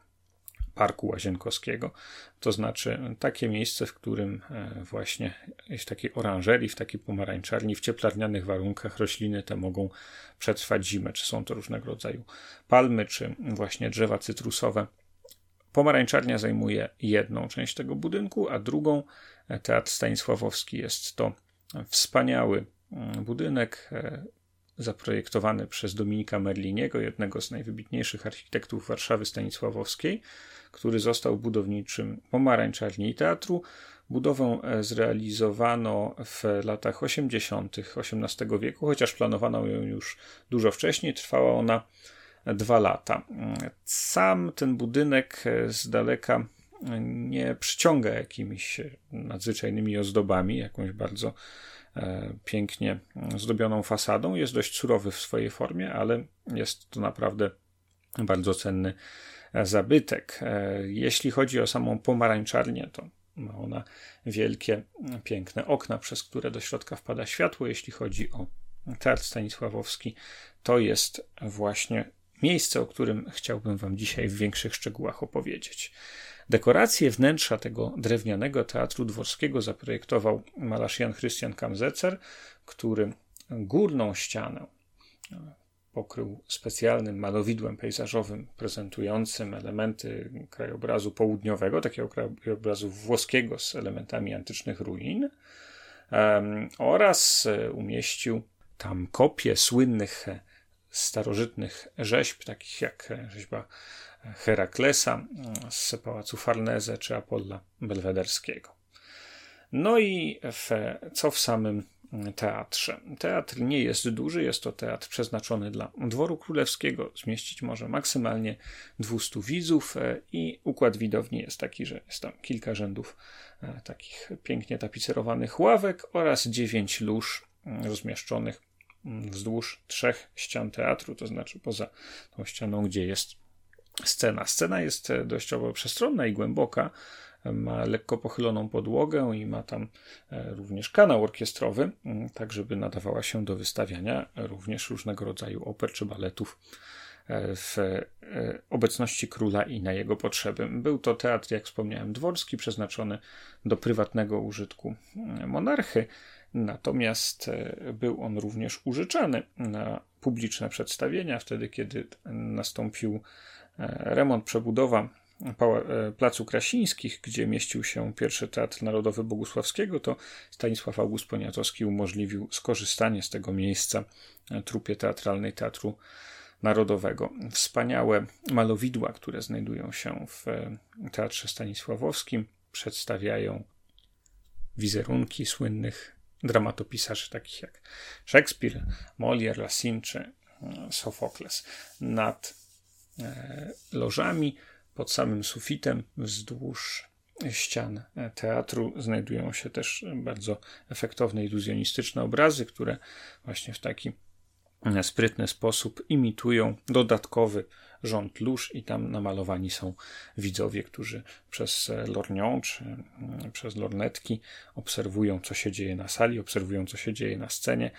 Parku Łazienkowskiego. To znaczy takie miejsce, w którym właśnie w takiej oranżerii, w takiej pomarańczarni, w cieplarnianych warunkach rośliny te mogą przetrwać zimę. Czy są to różnego rodzaju palmy, czy właśnie drzewa cytrusowe. Pomarańczarnia zajmuje jedną część tego budynku, a drugą Teatr Stanisławowski. Jest to wspaniały budynek zaprojektowany przez Dominika Merliniego, jednego z najwybitniejszych architektów Warszawy Stanisławowskiej, który został budowniczym pomarańczarni i teatru. Budowę zrealizowano w latach osiemdziesiątych osiemnastego wieku, chociaż planowano ją już dużo wcześniej. Trwała ona dwa lata. Sam ten budynek z daleka nie przyciąga jakimiś nadzwyczajnymi ozdobami, jakąś bardzo pięknie zdobioną fasadą. Jest dość surowy w swojej formie, ale jest to naprawdę bardzo cenny zabytek. Jeśli chodzi o samą pomarańczarnię, to ma ona wielkie, piękne okna, przez które do środka wpada światło. Jeśli chodzi o Teatr Stanisławowski, to jest właśnie miejsce, o którym chciałbym Wam dzisiaj w większych szczegółach opowiedzieć. Dekoracje wnętrza tego drewnianego teatru dworskiego zaprojektował malarz Jan Christian Kamzecer, który górną ścianę pokrył specjalnym malowidłem pejzażowym prezentującym elementy krajobrazu południowego, takiego krajobrazu włoskiego z elementami antycznych ruin, oraz umieścił tam kopie słynnych starożytnych rzeźb, takich jak rzeźba Heraklesa z pałacu Farnese czy Apolla Belwederskiego. No i w, co w samym teatrze? Teatr nie jest duży, jest to teatr przeznaczony dla Dworu Królewskiego, zmieścić może maksymalnie dwieście widzów i układ widowni jest taki, że jest tam kilka rzędów takich pięknie tapicerowanych ławek oraz dziewięć lóż rozmieszczonych wzdłuż trzech ścian teatru, to znaczy poza tą ścianą, gdzie jest scena. Scena jest dościowo przestronna i głęboka, ma lekko pochyloną podłogę i ma tam również kanał orkiestrowy, tak żeby nadawała się do wystawiania również różnego rodzaju oper czy baletów w obecności króla i na jego potrzeby. Był to teatr, jak wspomniałem, dworski, przeznaczony do prywatnego użytku monarchy, natomiast był on również użyczany na publiczne przedstawienia. Wtedy, kiedy nastąpił remont, przebudowa Placu Krasińskich, gdzie mieścił się pierwszy Teatr Narodowy Bogusławskiego, to Stanisław August Poniatowski umożliwił skorzystanie z tego miejsca trupie teatralnej Teatru Narodowego. Wspaniałe malowidła, które znajdują się w Teatrze Stanisławowskim, przedstawiają wizerunki słynnych dramatopisarzy takich jak Szekspir, Molière, Racine czy Sofokles. Nad lożami, pod samym sufitem, wzdłuż ścian teatru znajdują się też bardzo efektowne iluzjonistyczne obrazy, które właśnie w taki sprytny sposób imitują dodatkowy rząd lóż i tam namalowani są widzowie, którzy przez lornią czy przez lornetki obserwują, co się dzieje na sali, obserwują, co się dzieje na scenie.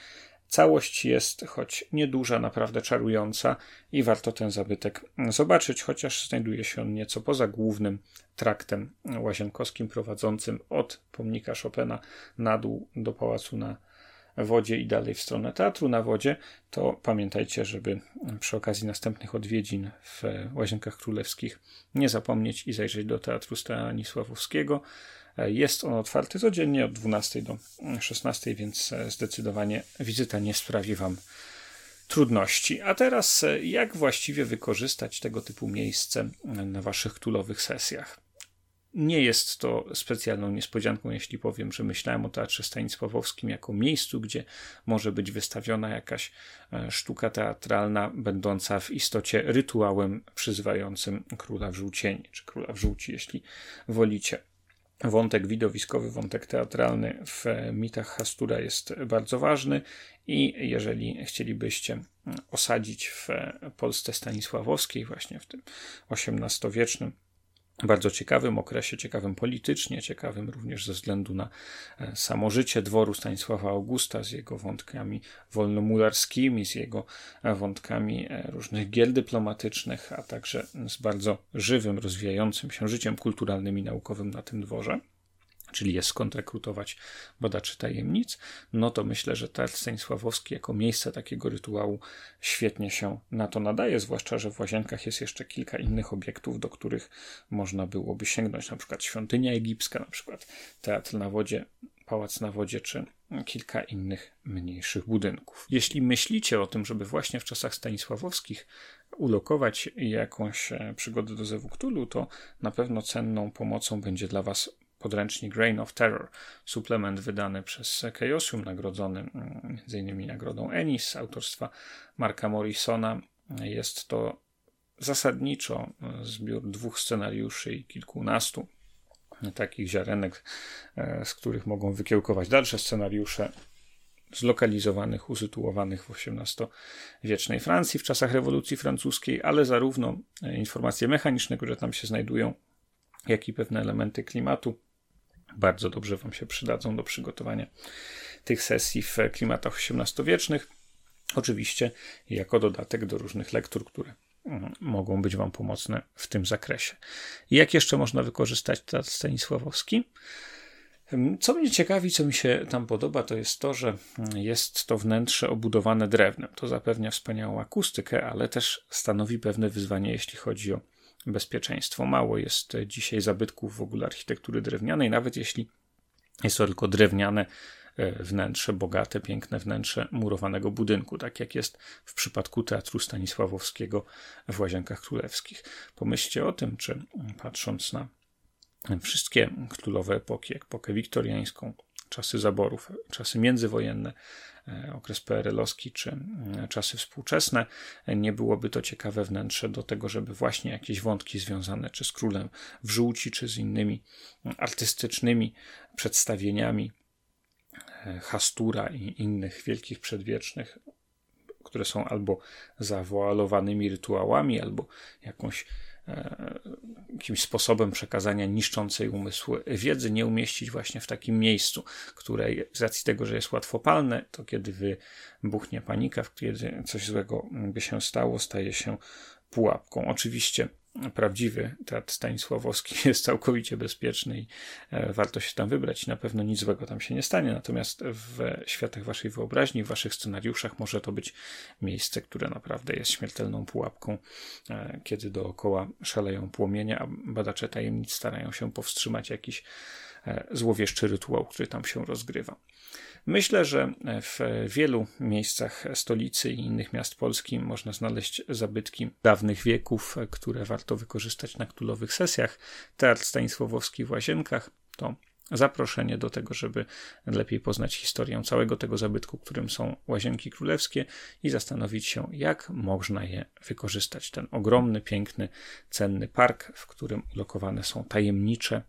Całość jest, choć nieduża, naprawdę czarująca i warto ten zabytek zobaczyć, chociaż znajduje się on nieco poza głównym traktem łazienkowskim prowadzącym od pomnika Chopina na dół do Pałacu na Wodzie i dalej w stronę Teatru na Wodzie. To pamiętajcie, żeby przy okazji następnych odwiedzin w Łazienkach Królewskich nie zapomnieć i zajrzeć do Teatru Stanisławowskiego. Jest on otwarty codziennie od dwunastej do szesnastej, więc zdecydowanie wizyta nie sprawi Wam trudności. A teraz, jak właściwie wykorzystać tego typu miejsce na Waszych tulowych sesjach? Nie jest to specjalną niespodzianką, jeśli powiem, że myślałem o Teatrze Stanisławowskim jako miejscu, gdzie może być wystawiona jakaś sztuka teatralna będąca w istocie rytuałem przyzywającym króla w żółcieni, czy króla w żółci, jeśli wolicie. Wątek widowiskowy, wątek teatralny w mitach Hastura jest bardzo ważny i jeżeli chcielibyście osadzić w Polsce stanisławowskiej, właśnie w tym osiemnastowiecznym, bardzo ciekawym okresie, ciekawym politycznie, ciekawym również ze względu na samożycie dworu Stanisława Augusta z jego wątkami wolnomularskimi, z jego wątkami różnych gier dyplomatycznych, a także z bardzo żywym, rozwijającym się życiem kulturalnym i naukowym na tym dworze, czyli jest skąd rekrutować badaczy tajemnic, no to myślę, że Teatr Stanisławowski jako miejsce takiego rytuału świetnie się na to nadaje, zwłaszcza że w Łazienkach jest jeszcze kilka innych obiektów, do których można byłoby sięgnąć, na przykład Świątynia Egipska, na przykład Teatr na Wodzie, Pałac na Wodzie, czy kilka innych mniejszych budynków. Jeśli myślicie o tym, żeby właśnie w czasach stanisławowskich ulokować jakąś przygodę do Zewu Cthulhu, to na pewno cenną pomocą będzie dla Was podręcznik Reign of Terror, suplement wydany przez Chaosium, nagrodzony między innymi nagrodą Ennis autorstwa Marka Morrisona. Jest to zasadniczo zbiór dwóch scenariuszy i kilkunastu takich ziarenek, z których mogą wykiełkować dalsze scenariusze zlokalizowanych, usytuowanych w osiemnastowiecznej Francji w czasach rewolucji francuskiej, ale zarówno informacje mechaniczne, które tam się znajdują, jak i pewne elementy klimatu bardzo dobrze Wam się przydadzą do przygotowania tych sesji w klimatach osiemnastowiecznych. Oczywiście jako dodatek do różnych lektur, które mogą być Wam pomocne w tym zakresie. I jak jeszcze można wykorzystać teatr stanisławowski? Co mnie ciekawi, co mi się tam podoba, to jest to, że jest to wnętrze obudowane drewnem. To zapewnia wspaniałą akustykę, ale też stanowi pewne wyzwanie, jeśli chodzi o bezpieczeństwo. Mało jest dzisiaj zabytków w ogóle architektury drewnianej, nawet jeśli jest to tylko drewniane wnętrze, bogate, piękne wnętrze murowanego budynku, tak jak jest w przypadku Teatru Stanisławowskiego w Łazienkach Królewskich. Pomyślcie o tym, czy patrząc na wszystkie królowe epoki, epokę wiktoriańską, czasy zaborów, czasy międzywojenne, okres peerelowski czy czasy współczesne, nie byłoby to ciekawe wnętrze do tego, żeby właśnie jakieś wątki związane czy z królem w żółci, czy z innymi artystycznymi przedstawieniami Hastura i innych wielkich przedwiecznych, które są albo zawoalowanymi rytuałami, albo jakąś jakimś sposobem przekazania niszczącej umysły wiedzy, nie umieścić właśnie w takim miejscu, które z racji tego, że jest łatwopalne, to kiedy wybuchnie panika, kiedy coś złego by się stało, staje się pułapką. Oczywiście prawdziwy teatr stanisławowski jest całkowicie bezpieczny i warto się tam wybrać. Na pewno nic złego tam się nie stanie, natomiast w światach waszej wyobraźni, w waszych scenariuszach może to być miejsce, które naprawdę jest śmiertelną pułapką, kiedy dookoła szaleją płomienie, a badacze tajemnic starają się powstrzymać jakiś złowieszczy rytuał, który tam się rozgrywa. Myślę, że w wielu miejscach stolicy i innych miast Polski można znaleźć zabytki dawnych wieków, które warto wykorzystać na królowych sesjach. Teatr Stanisławowski w Łazienkach to zaproszenie do tego, żeby lepiej poznać historię całego tego zabytku, którym są Łazienki Królewskie i zastanowić się, jak można je wykorzystać. Ten ogromny, piękny, cenny park, w którym ulokowane są tajemnicze,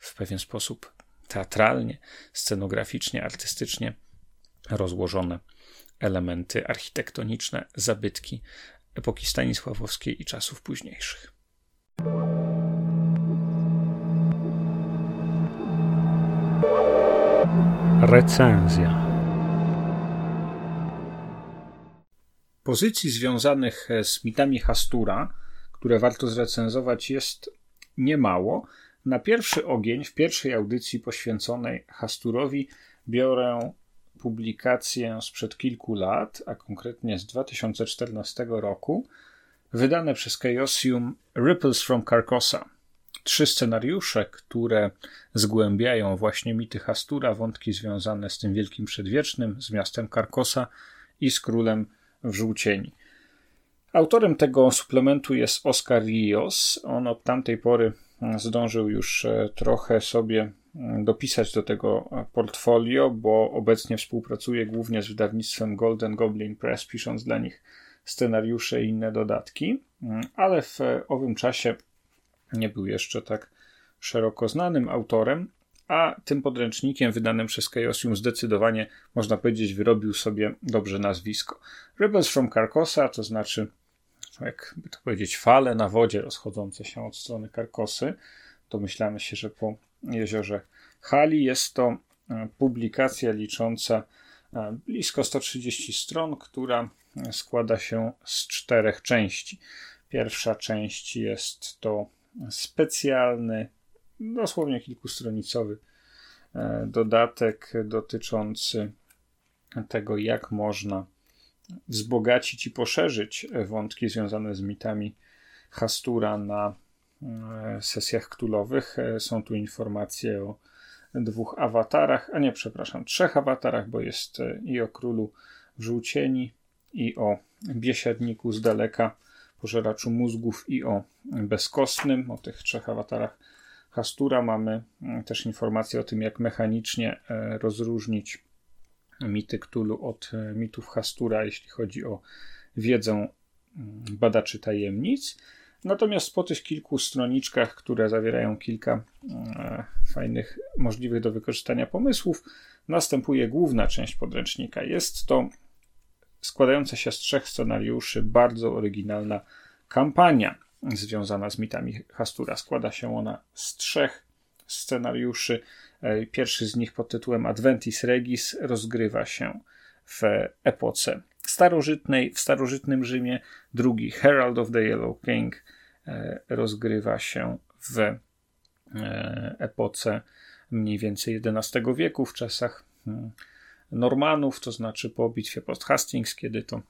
w pewien sposób teatralnie, scenograficznie, artystycznie rozłożone elementy architektoniczne, zabytki epoki stanisławowskiej i czasów późniejszych. Recenzja. Pozycji związanych z mitami Hastura, które warto zrecenzować, jest niemało. Na pierwszy ogień w pierwszej audycji poświęconej Hasturowi biorę publikację sprzed kilku lat, a konkretnie z dwa tysiące czternastego roku, wydane przez Chaosium Ripples from Carcosa. Trzy scenariusze, które zgłębiają właśnie mity Hastura, wątki związane z tym wielkim przedwiecznym, z miastem Carcosa i z królem w żółcieni. Autorem tego suplementu jest Oscar Ríos. On od tamtej pory zdążył już trochę sobie dopisać do tego portfolio, bo obecnie współpracuje głównie z wydawnictwem Golden Goblin Press, pisząc dla nich scenariusze i inne dodatki, ale w owym czasie nie był jeszcze tak szeroko znanym autorem, a tym podręcznikiem wydanym przez Chaosium zdecydowanie, można powiedzieć, wyrobił sobie dobrze nazwisko. Rebels from Carcosa, to znaczy, jakby to powiedzieć, fale na wodzie rozchodzące się od strony Carcosy. Domyślamy się, że po jeziorze Hali. Jest to publikacja licząca blisko sto trzydzieści stron, która składa się z czterech części. Pierwsza część jest to specjalny, dosłownie kilkustronicowy dodatek dotyczący tego, jak można wzbogacić i poszerzyć wątki związane z mitami Hastura na sesjach królowych. Są tu informacje o dwóch awatarach, a nie, przepraszam, trzech awatarach, bo jest i o królu w żółcieni, i o biesiadniku z daleka, pożeraczu mózgów, i o bezkostnym. O tych trzech awatarach Hastura mamy też informacje o tym, jak mechanicznie rozróżnić mity Cthulhu od mitów Hastura, jeśli chodzi o wiedzę badaczy tajemnic, Natomiast po tych kilku stroniczkach, które zawierają kilka e, fajnych, możliwych do wykorzystania pomysłów, następuje główna część podręcznika. Jest to składająca się z trzech scenariuszy bardzo oryginalna kampania związana z mitami Hastura. Składa się ona z trzech scenariuszy. Pierwszy z nich pod tytułem Adventis Regis rozgrywa się w epoce starożytnej, w starożytnym Rzymie. Drugi, Herald of the Yellow King, rozgrywa się w epoce mniej więcej jedenastego wieku, w czasach Normanów, to znaczy po bitwie pod Hastings, kiedy to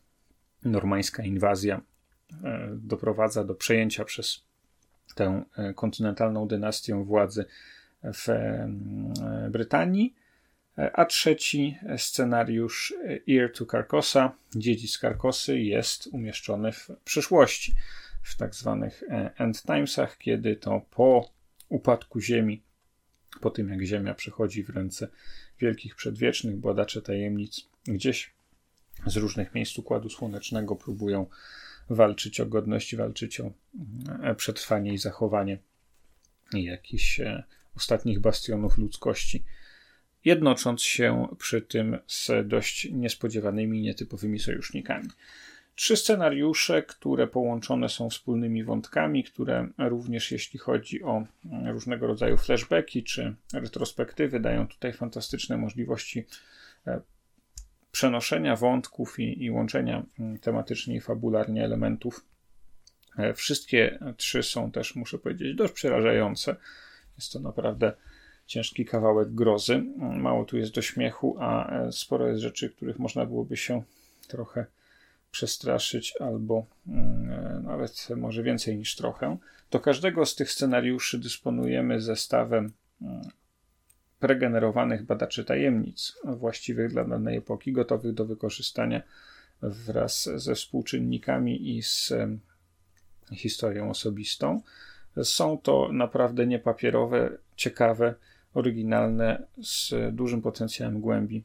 normańska inwazja doprowadza do przejęcia przez tę kontynentalną dynastię władzy w Brytanii. A trzeci scenariusz, Heir to Carcosa, dziedzic Carcosy, jest umieszczony w przyszłości, w tak zwanych End Timesach, kiedy to po upadku Ziemi, po tym jak Ziemia przechodzi w ręce wielkich przedwiecznych, badacze tajemnic gdzieś z różnych miejsc Układu Słonecznego próbują walczyć o godność, walczyć o przetrwanie i zachowanie jakichś ostatnich bastionów ludzkości, jednocząc się przy tym z dość niespodziewanymi, nietypowymi sojusznikami. Trzy scenariusze, które połączone są wspólnymi wątkami, które również jeśli chodzi o różnego rodzaju flashbacki czy retrospektywy, dają tutaj fantastyczne możliwości przenoszenia wątków i, i łączenia tematycznie i fabularnie elementów. Wszystkie trzy są też, muszę powiedzieć, dość przerażające. Jest to naprawdę ciężki kawałek grozy. Mało tu jest do śmiechu, a sporo jest rzeczy, których można byłoby się trochę przestraszyć albo nawet może więcej niż trochę. Do każdego z tych scenariuszy dysponujemy zestawem pregenerowanych badaczy tajemnic, właściwych dla danej epoki, gotowych do wykorzystania wraz ze współczynnikami i z historią osobistą. Są to naprawdę niepapierowe, ciekawe, oryginalne, z dużym potencjałem głębi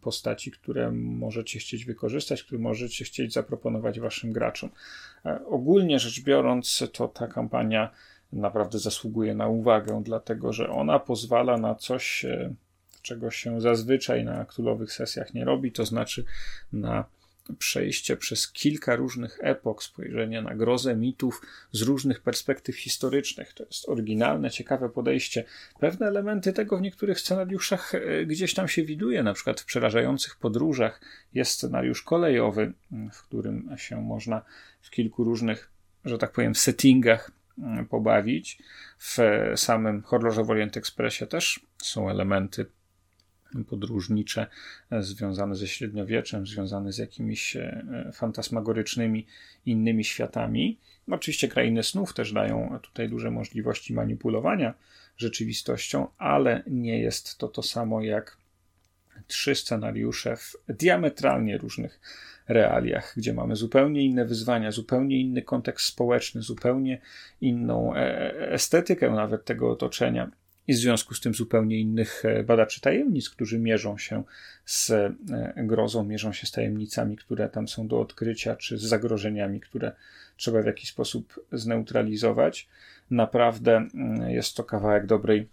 postaci, które możecie chcieć wykorzystać, które możecie chcieć zaproponować waszym graczom. Ogólnie rzecz biorąc, to ta kampania naprawdę zasługuje na uwagę, dlatego że ona pozwala na coś, czego się zazwyczaj na aktualowych sesjach nie robi, to znaczy na przejście przez kilka różnych epok, spojrzenie na grozę mitów z różnych perspektyw historycznych. To jest oryginalne, ciekawe podejście. Pewne elementy tego w niektórych scenariuszach gdzieś tam się widuje, na przykład w Przerażających podróżach jest scenariusz kolejowy, w którym się można w kilku różnych, że tak powiem, settingach pobawić. W samym Horrorze w Orient Expressie też są elementy podróżnicze związane ze średniowieczem, związane z jakimiś fantasmagorycznymi innymi światami. Oczywiście Krainy Snów też dają tutaj duże możliwości manipulowania rzeczywistością, ale nie jest to to samo jak trzy scenariusze w diametralnie różnych realiach, gdzie mamy zupełnie inne wyzwania, zupełnie inny kontekst społeczny, zupełnie inną estetykę nawet tego otoczenia i w związku z tym zupełnie innych badaczy tajemnic, którzy mierzą się z grozą, mierzą się z tajemnicami, które tam są do odkrycia, czy z zagrożeniami, które trzeba w jakiś sposób zneutralizować. Naprawdę jest to kawałek dobrej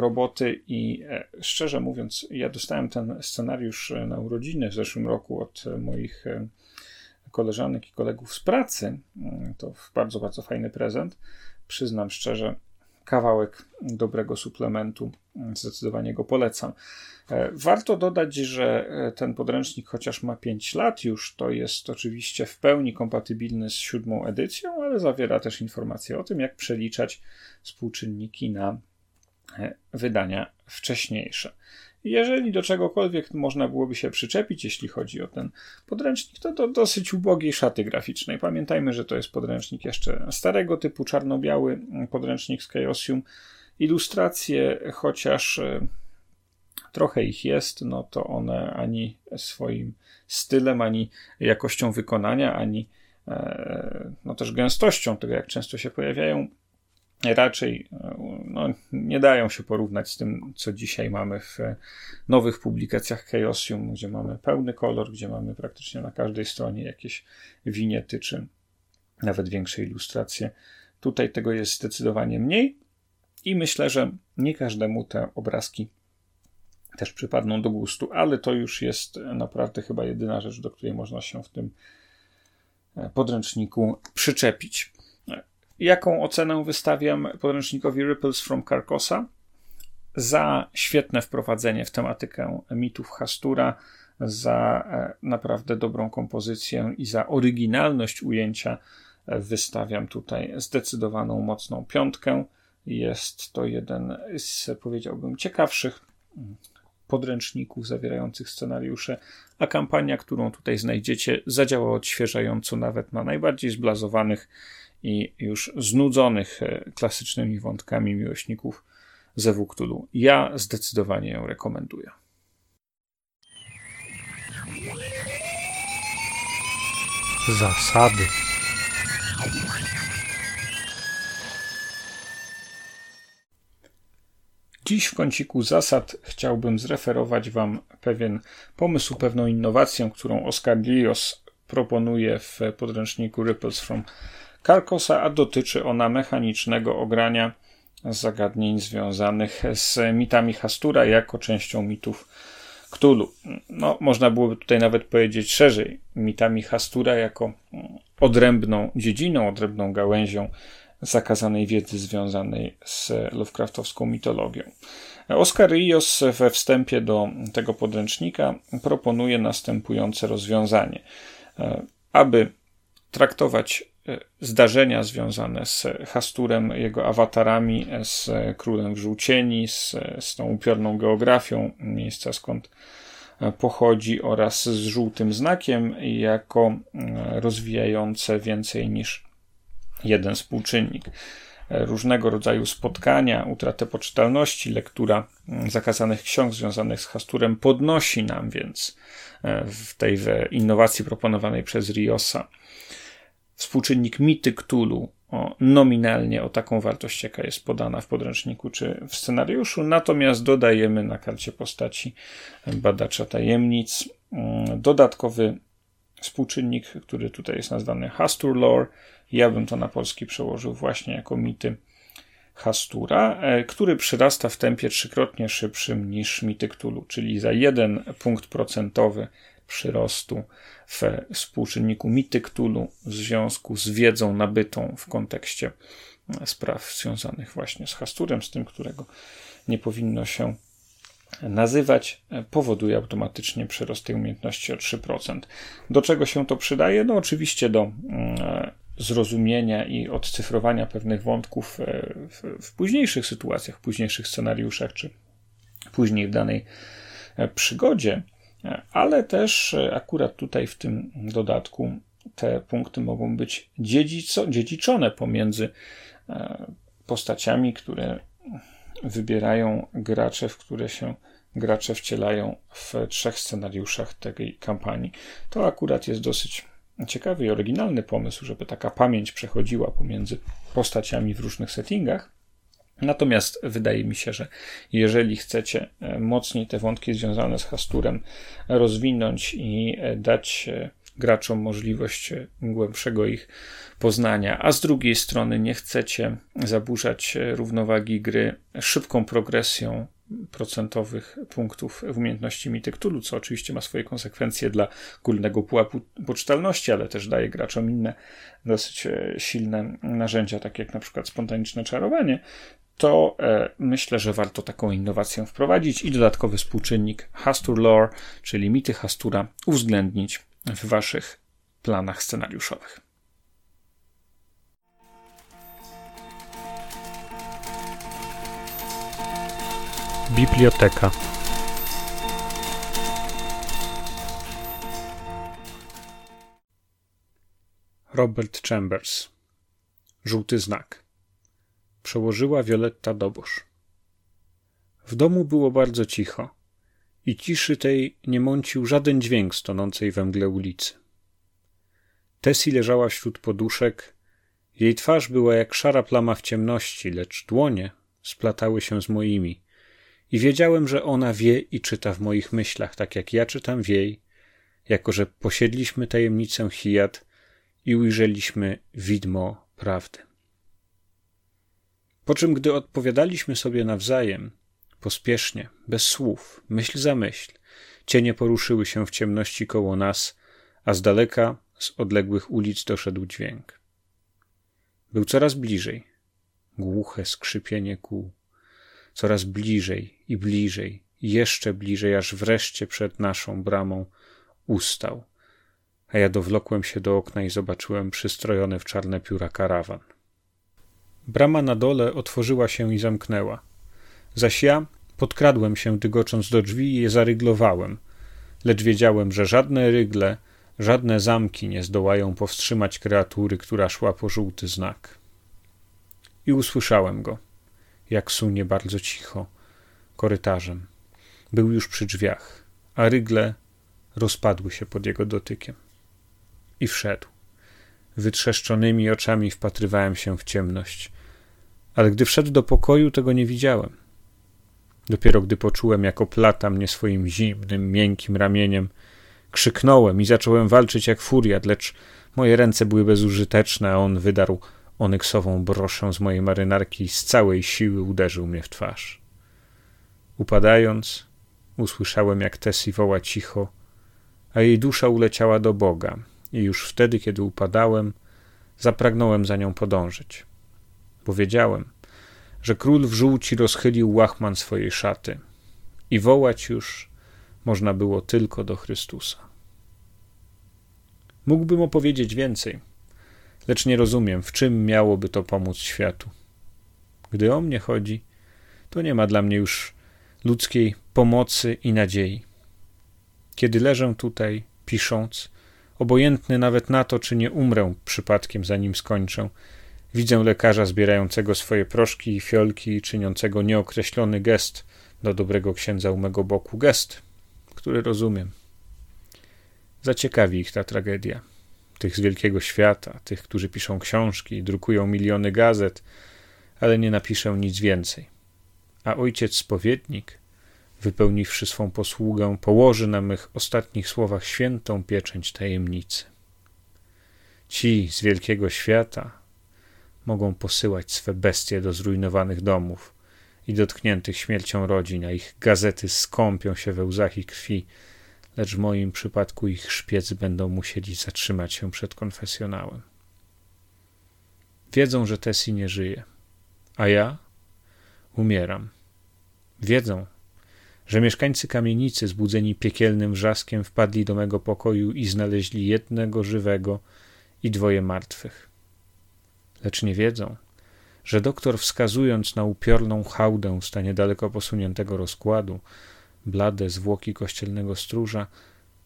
roboty i szczerze mówiąc, ja dostałem ten scenariusz na urodziny w zeszłym roku od moich koleżanek i kolegów z pracy. To bardzo, bardzo fajny prezent. Przyznam szczerze, kawałek dobrego suplementu, zdecydowanie go polecam. Warto dodać, że ten podręcznik, chociaż ma pięć lat już, to jest oczywiście w pełni kompatybilny z siódmą edycją, ale zawiera też informacje o tym, jak przeliczać współczynniki na wydania wcześniejsze. Jeżeli do czegokolwiek można byłoby się przyczepić, jeśli chodzi o ten podręcznik, to do dosyć ubogiej szaty graficznej. Pamiętajmy, że to jest podręcznik jeszcze starego typu, czarno-biały podręcznik z Chaosium. Ilustracje, chociaż trochę ich jest, no to one ani swoim stylem, ani jakością wykonania, ani no też gęstością tego, jak często się pojawiają, raczej no, nie dają się porównać z tym, co dzisiaj mamy w nowych publikacjach Chaosium, gdzie mamy pełny kolor, gdzie mamy praktycznie na każdej stronie jakieś winiety czy nawet większe ilustracje. Tutaj tego jest zdecydowanie mniej i myślę, że nie każdemu te obrazki też przypadną do gustu, ale to już jest naprawdę chyba jedyna rzecz, do której można się w tym podręczniku przyczepić. Jaką ocenę wystawiam podręcznikowi Ripples from Carcosa? Za świetne wprowadzenie w tematykę mitów Hastura, za naprawdę dobrą kompozycję i za oryginalność ujęcia wystawiam tutaj zdecydowaną, mocną piątkę. Jest to jeden z, powiedziałbym, ciekawszych podręczników zawierających scenariusze, a kampania, którą tutaj znajdziecie, zadziała odświeżająco nawet na najbardziej zblazowanych i już znudzonych klasycznymi wątkami miłośników Zewu Cthulhu. Ja zdecydowanie ją rekomenduję. Zasady. Dziś w kąciku zasad chciałbym zreferować Wam pewien pomysł, pewną innowację, którą Oscar Lillos proponuje w podręczniku Ripples from Carcosa, a dotyczy ona mechanicznego ogrania zagadnień związanych z mitami Hastura jako częścią mitów Cthulhu. No, można byłoby tutaj nawet powiedzieć szerzej, mitami Hastura jako odrębną dziedziną, odrębną gałęzią zakazanej wiedzy związanej z Lovecraftowską mitologią. Oscar Lillos we wstępie do tego podręcznika proponuje następujące rozwiązanie. Aby traktować zdarzenia związane z Hasturem, jego awatarami, z królem wżół cieni, z, z tą upiorną geografią miejsca, skąd pochodzi, oraz z żółtym znakiem, jako rozwijające więcej niż jeden współczynnik. Różnego rodzaju spotkania, utratę poczytalności, lektura zakazanych ksiąg związanych z Hasturem podnosi nam więc w tej innowacji proponowanej przez Lillosa współczynnik mity Cthulhu o, nominalnie o taką wartość, jaka jest podana w podręczniku czy w scenariuszu, natomiast dodajemy na karcie postaci badacza tajemnic dodatkowy współczynnik, który tutaj jest nazwany Hastur Lore. Ja bym to na polski przełożył właśnie jako mity Hastura, który przyrasta w tempie trzykrotnie szybszym niż mity Cthulhu, czyli za jeden punkt procentowy przyrostu w współczynniku mity Cthulhu w związku z wiedzą nabytą w kontekście spraw związanych właśnie z Hasturem, z tym, którego nie powinno się nazywać, powoduje automatycznie przyrost tej umiejętności o trzy procent. Do czego się to przydaje? No oczywiście do zrozumienia i odcyfrowania pewnych wątków w, w późniejszych sytuacjach, w późniejszych scenariuszach, czy później w danej przygodzie, ale też akurat tutaj w tym dodatku te punkty mogą być dziedzico, dziedziczone pomiędzy postaciami, które wybierają gracze, w które się gracze wcielają w trzech scenariuszach tej kampanii. To akurat jest dosyć ciekawy i oryginalny pomysł, żeby taka pamięć przechodziła pomiędzy postaciami w różnych settingach. Natomiast wydaje mi się, że jeżeli chcecie mocniej te wątki związane z Hasturem rozwinąć i dać graczom możliwość głębszego ich poznania, a z drugiej strony nie chcecie zaburzać równowagi gry szybką progresją procentowych punktów w umiejętności mity Cthulhu, co oczywiście ma swoje konsekwencje dla górnego pułapu poczytalności, ale też daje graczom inne dosyć silne narzędzia, takie jak na przykład spontaniczne czarowanie, to myślę, że warto taką innowację wprowadzić i dodatkowy współczynnik Hastur Lore, czyli mity Hastura, uwzględnić w waszych planach scenariuszowych. Biblioteka. Robert Chambers. Żółty znak. Przełożyła Wioletta Dobosz. W domu było bardzo cicho i ciszy tej nie mącił żaden dźwięk z tonącej we mgle ulicy. Tessie leżała wśród poduszek. Jej twarz była jak szara plama w ciemności, lecz dłonie splatały się z moimi i wiedziałem, że ona wie i czyta w moich myślach, tak jak ja czytam w jej, jako że posiedliśmy tajemnicę Hiat i ujrzeliśmy widmo prawdy. Po czym, gdy odpowiadaliśmy sobie nawzajem, pospiesznie, bez słów, myśl za myśl, cienie poruszyły się w ciemności koło nas, a z daleka, z odległych ulic doszedł dźwięk. Był coraz bliżej, głuche skrzypienie kół, coraz bliżej i bliżej, jeszcze bliżej, aż wreszcie przed naszą bramą ustał, a ja dowlokłem się do okna i zobaczyłem przystrojony w czarne pióra karawan. Brama na dole otworzyła się i zamknęła, zaś ja podkradłem się, dygocząc do drzwi, i je zaryglowałem, lecz wiedziałem, że żadne rygle, żadne zamki nie zdołają powstrzymać kreatury, która szła po żółty znak. I usłyszałem go, jak sunie bardzo cicho, korytarzem. Był już przy drzwiach, a rygle rozpadły się pod jego dotykiem. I wszedł. Wytrzeszczonymi oczami wpatrywałem się w ciemność, ale gdy wszedł do pokoju, tego nie widziałem. Dopiero gdy poczułem, jak oplata mnie swoim zimnym, miękkim ramieniem, krzyknąłem i zacząłem walczyć jak furiat, lecz moje ręce były bezużyteczne, a on wydarł onyksową broszę z mojej marynarki i z całej siły uderzył mnie w twarz. Upadając, usłyszałem, jak Tessie woła cicho, a jej dusza uleciała do Boga i już wtedy, kiedy upadałem, zapragnąłem za nią podążyć. Powiedziałem, że król w żółci rozchylił łachman swojej szaty i wołać już można było tylko do Chrystusa. Mógłbym opowiedzieć więcej, lecz nie rozumiem, w czym miałoby to pomóc światu. Gdy o mnie chodzi, to nie ma dla mnie już ludzkiej pomocy i nadziei. Kiedy leżę tutaj, pisząc, obojętny nawet na to, czy nie umrę przypadkiem, zanim skończę, widzę lekarza zbierającego swoje proszki i fiolki i czyniącego nieokreślony gest do dobrego księdza u mego boku. Gest, który rozumiem. Zaciekawi ich ta tragedia. Tych z wielkiego świata, tych, którzy piszą książki i drukują miliony gazet, ale nie napiszę nic więcej. A ojciec spowiednik, wypełniwszy swą posługę, położy na mych ostatnich słowach świętą pieczęć tajemnicy. Ci z wielkiego świata mogą posyłać swe bestie do zrujnowanych domów i dotkniętych śmiercią rodzin, a ich gazety skąpią się we łzach i krwi, lecz w moim przypadku ich szpiec będą musieli zatrzymać się przed konfesjonałem. Wiedzą, że Tessie nie żyje, a ja umieram. Wiedzą, że mieszkańcy kamienicy, zbudzeni piekielnym wrzaskiem, wpadli do mego pokoju i znaleźli jednego żywego i dwoje martwych. Lecz nie wiedzą, że doktor, wskazując na upiorną hałdę w stanie daleko posuniętego rozkładu, blade zwłoki kościelnego stróża,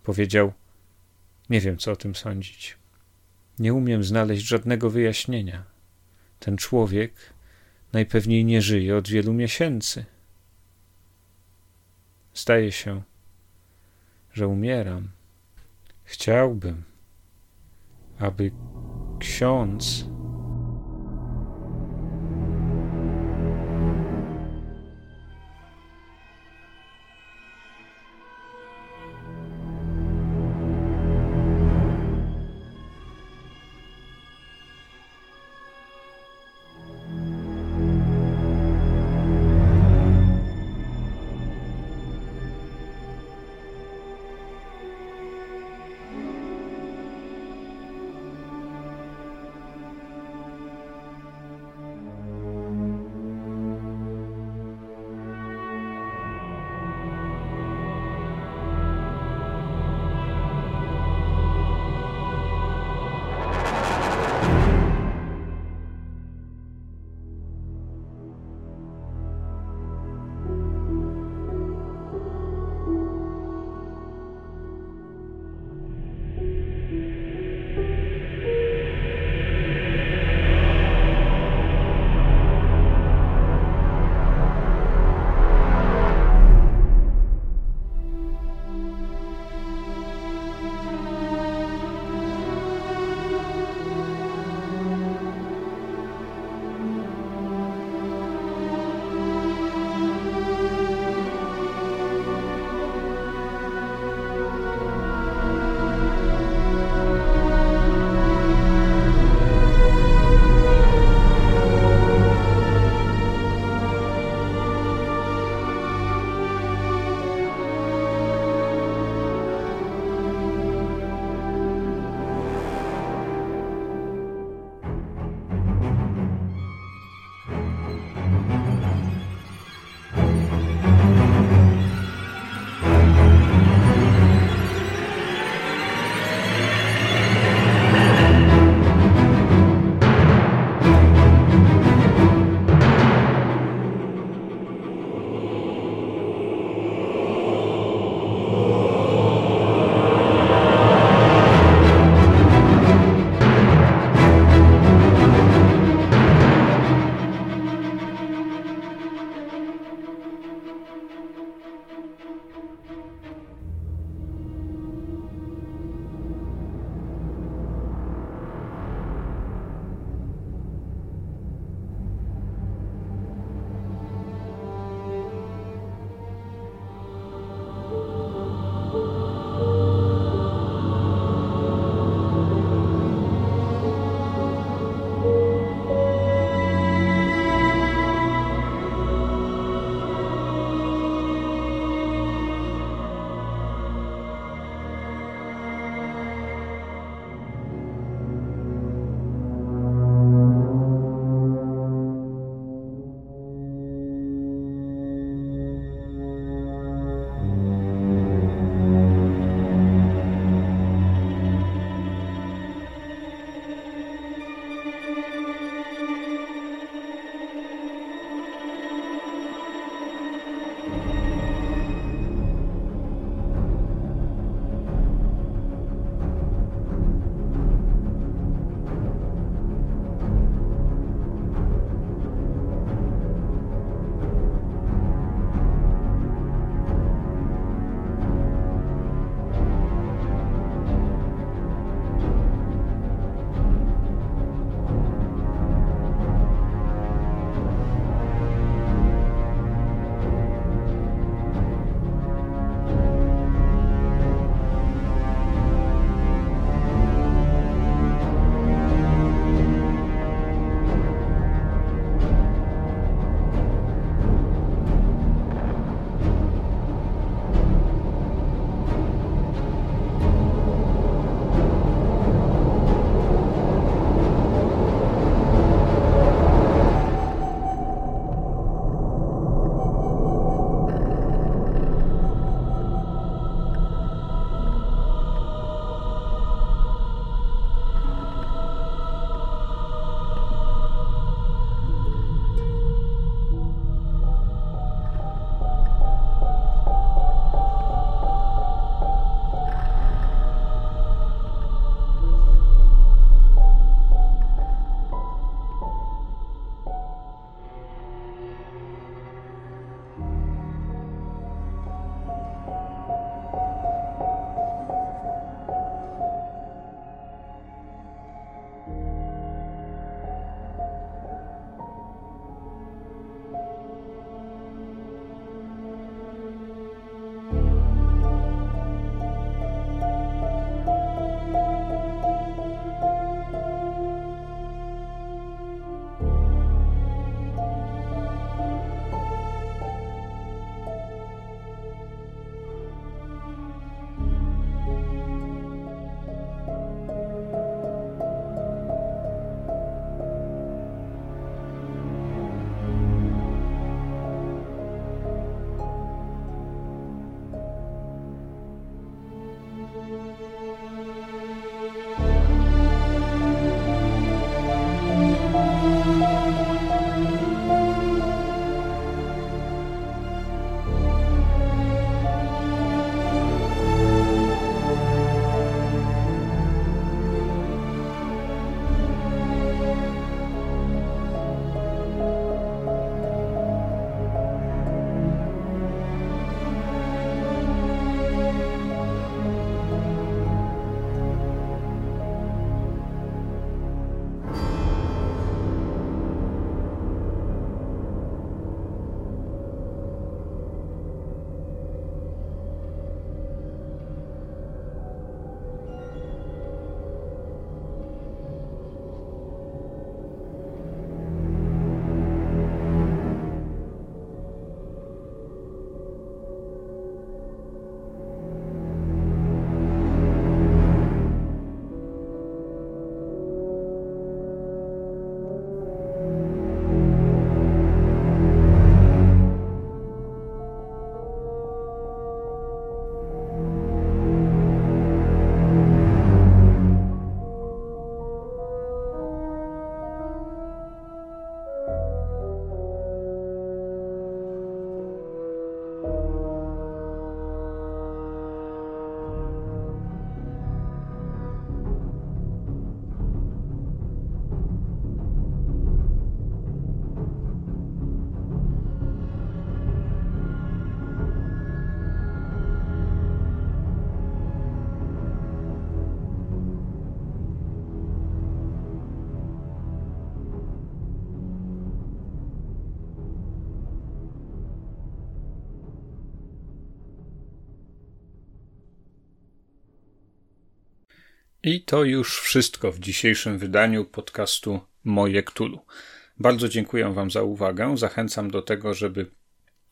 powiedział: nie wiem, co o tym sądzić. Nie umiem znaleźć żadnego wyjaśnienia. Ten człowiek najpewniej nie żyje od wielu miesięcy. Zdaje się, że umieram. Chciałbym, aby ksiądz... I to już wszystko w dzisiejszym wydaniu podcastu Moje Cthulhu. Bardzo dziękuję Wam za uwagę. Zachęcam do tego, żeby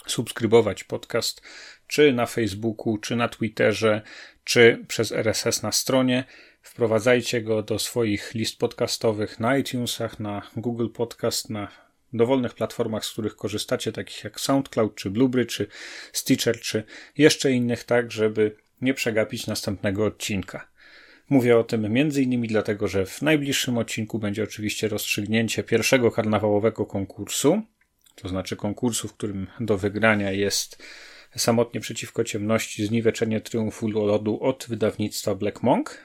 subskrybować podcast czy na Facebooku, czy na Twitterze, czy przez R S S na stronie. Wprowadzajcie go do swoich list podcastowych na iTunesach, na Google Podcast, na dowolnych platformach, z których korzystacie, takich jak SoundCloud, czy Blueberry, czy Stitcher, czy jeszcze innych, tak żeby nie przegapić następnego odcinka. Mówię o tym między innymi dlatego, że w najbliższym odcinku będzie oczywiście rozstrzygnięcie pierwszego karnawałowego konkursu, to znaczy konkursu, w którym do wygrania jest Samotnie przeciwko ciemności, zniweczenie triumfu lodu od wydawnictwa Black Monk,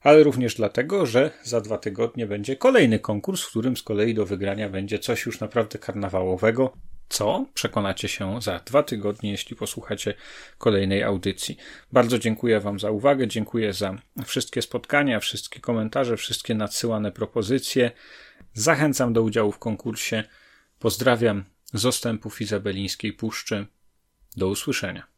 ale również dlatego, że za dwa tygodnie będzie kolejny konkurs, w którym z kolei do wygrania będzie coś już naprawdę karnawałowego, co przekonacie się za dwa tygodnie, jeśli posłuchacie kolejnej audycji. Bardzo dziękuję Wam za uwagę, dziękuję za wszystkie spotkania, wszystkie komentarze, wszystkie nadsyłane propozycje. Zachęcam do udziału w konkursie. Pozdrawiam z ostępów Izabelińskiej Puszczy. Do usłyszenia.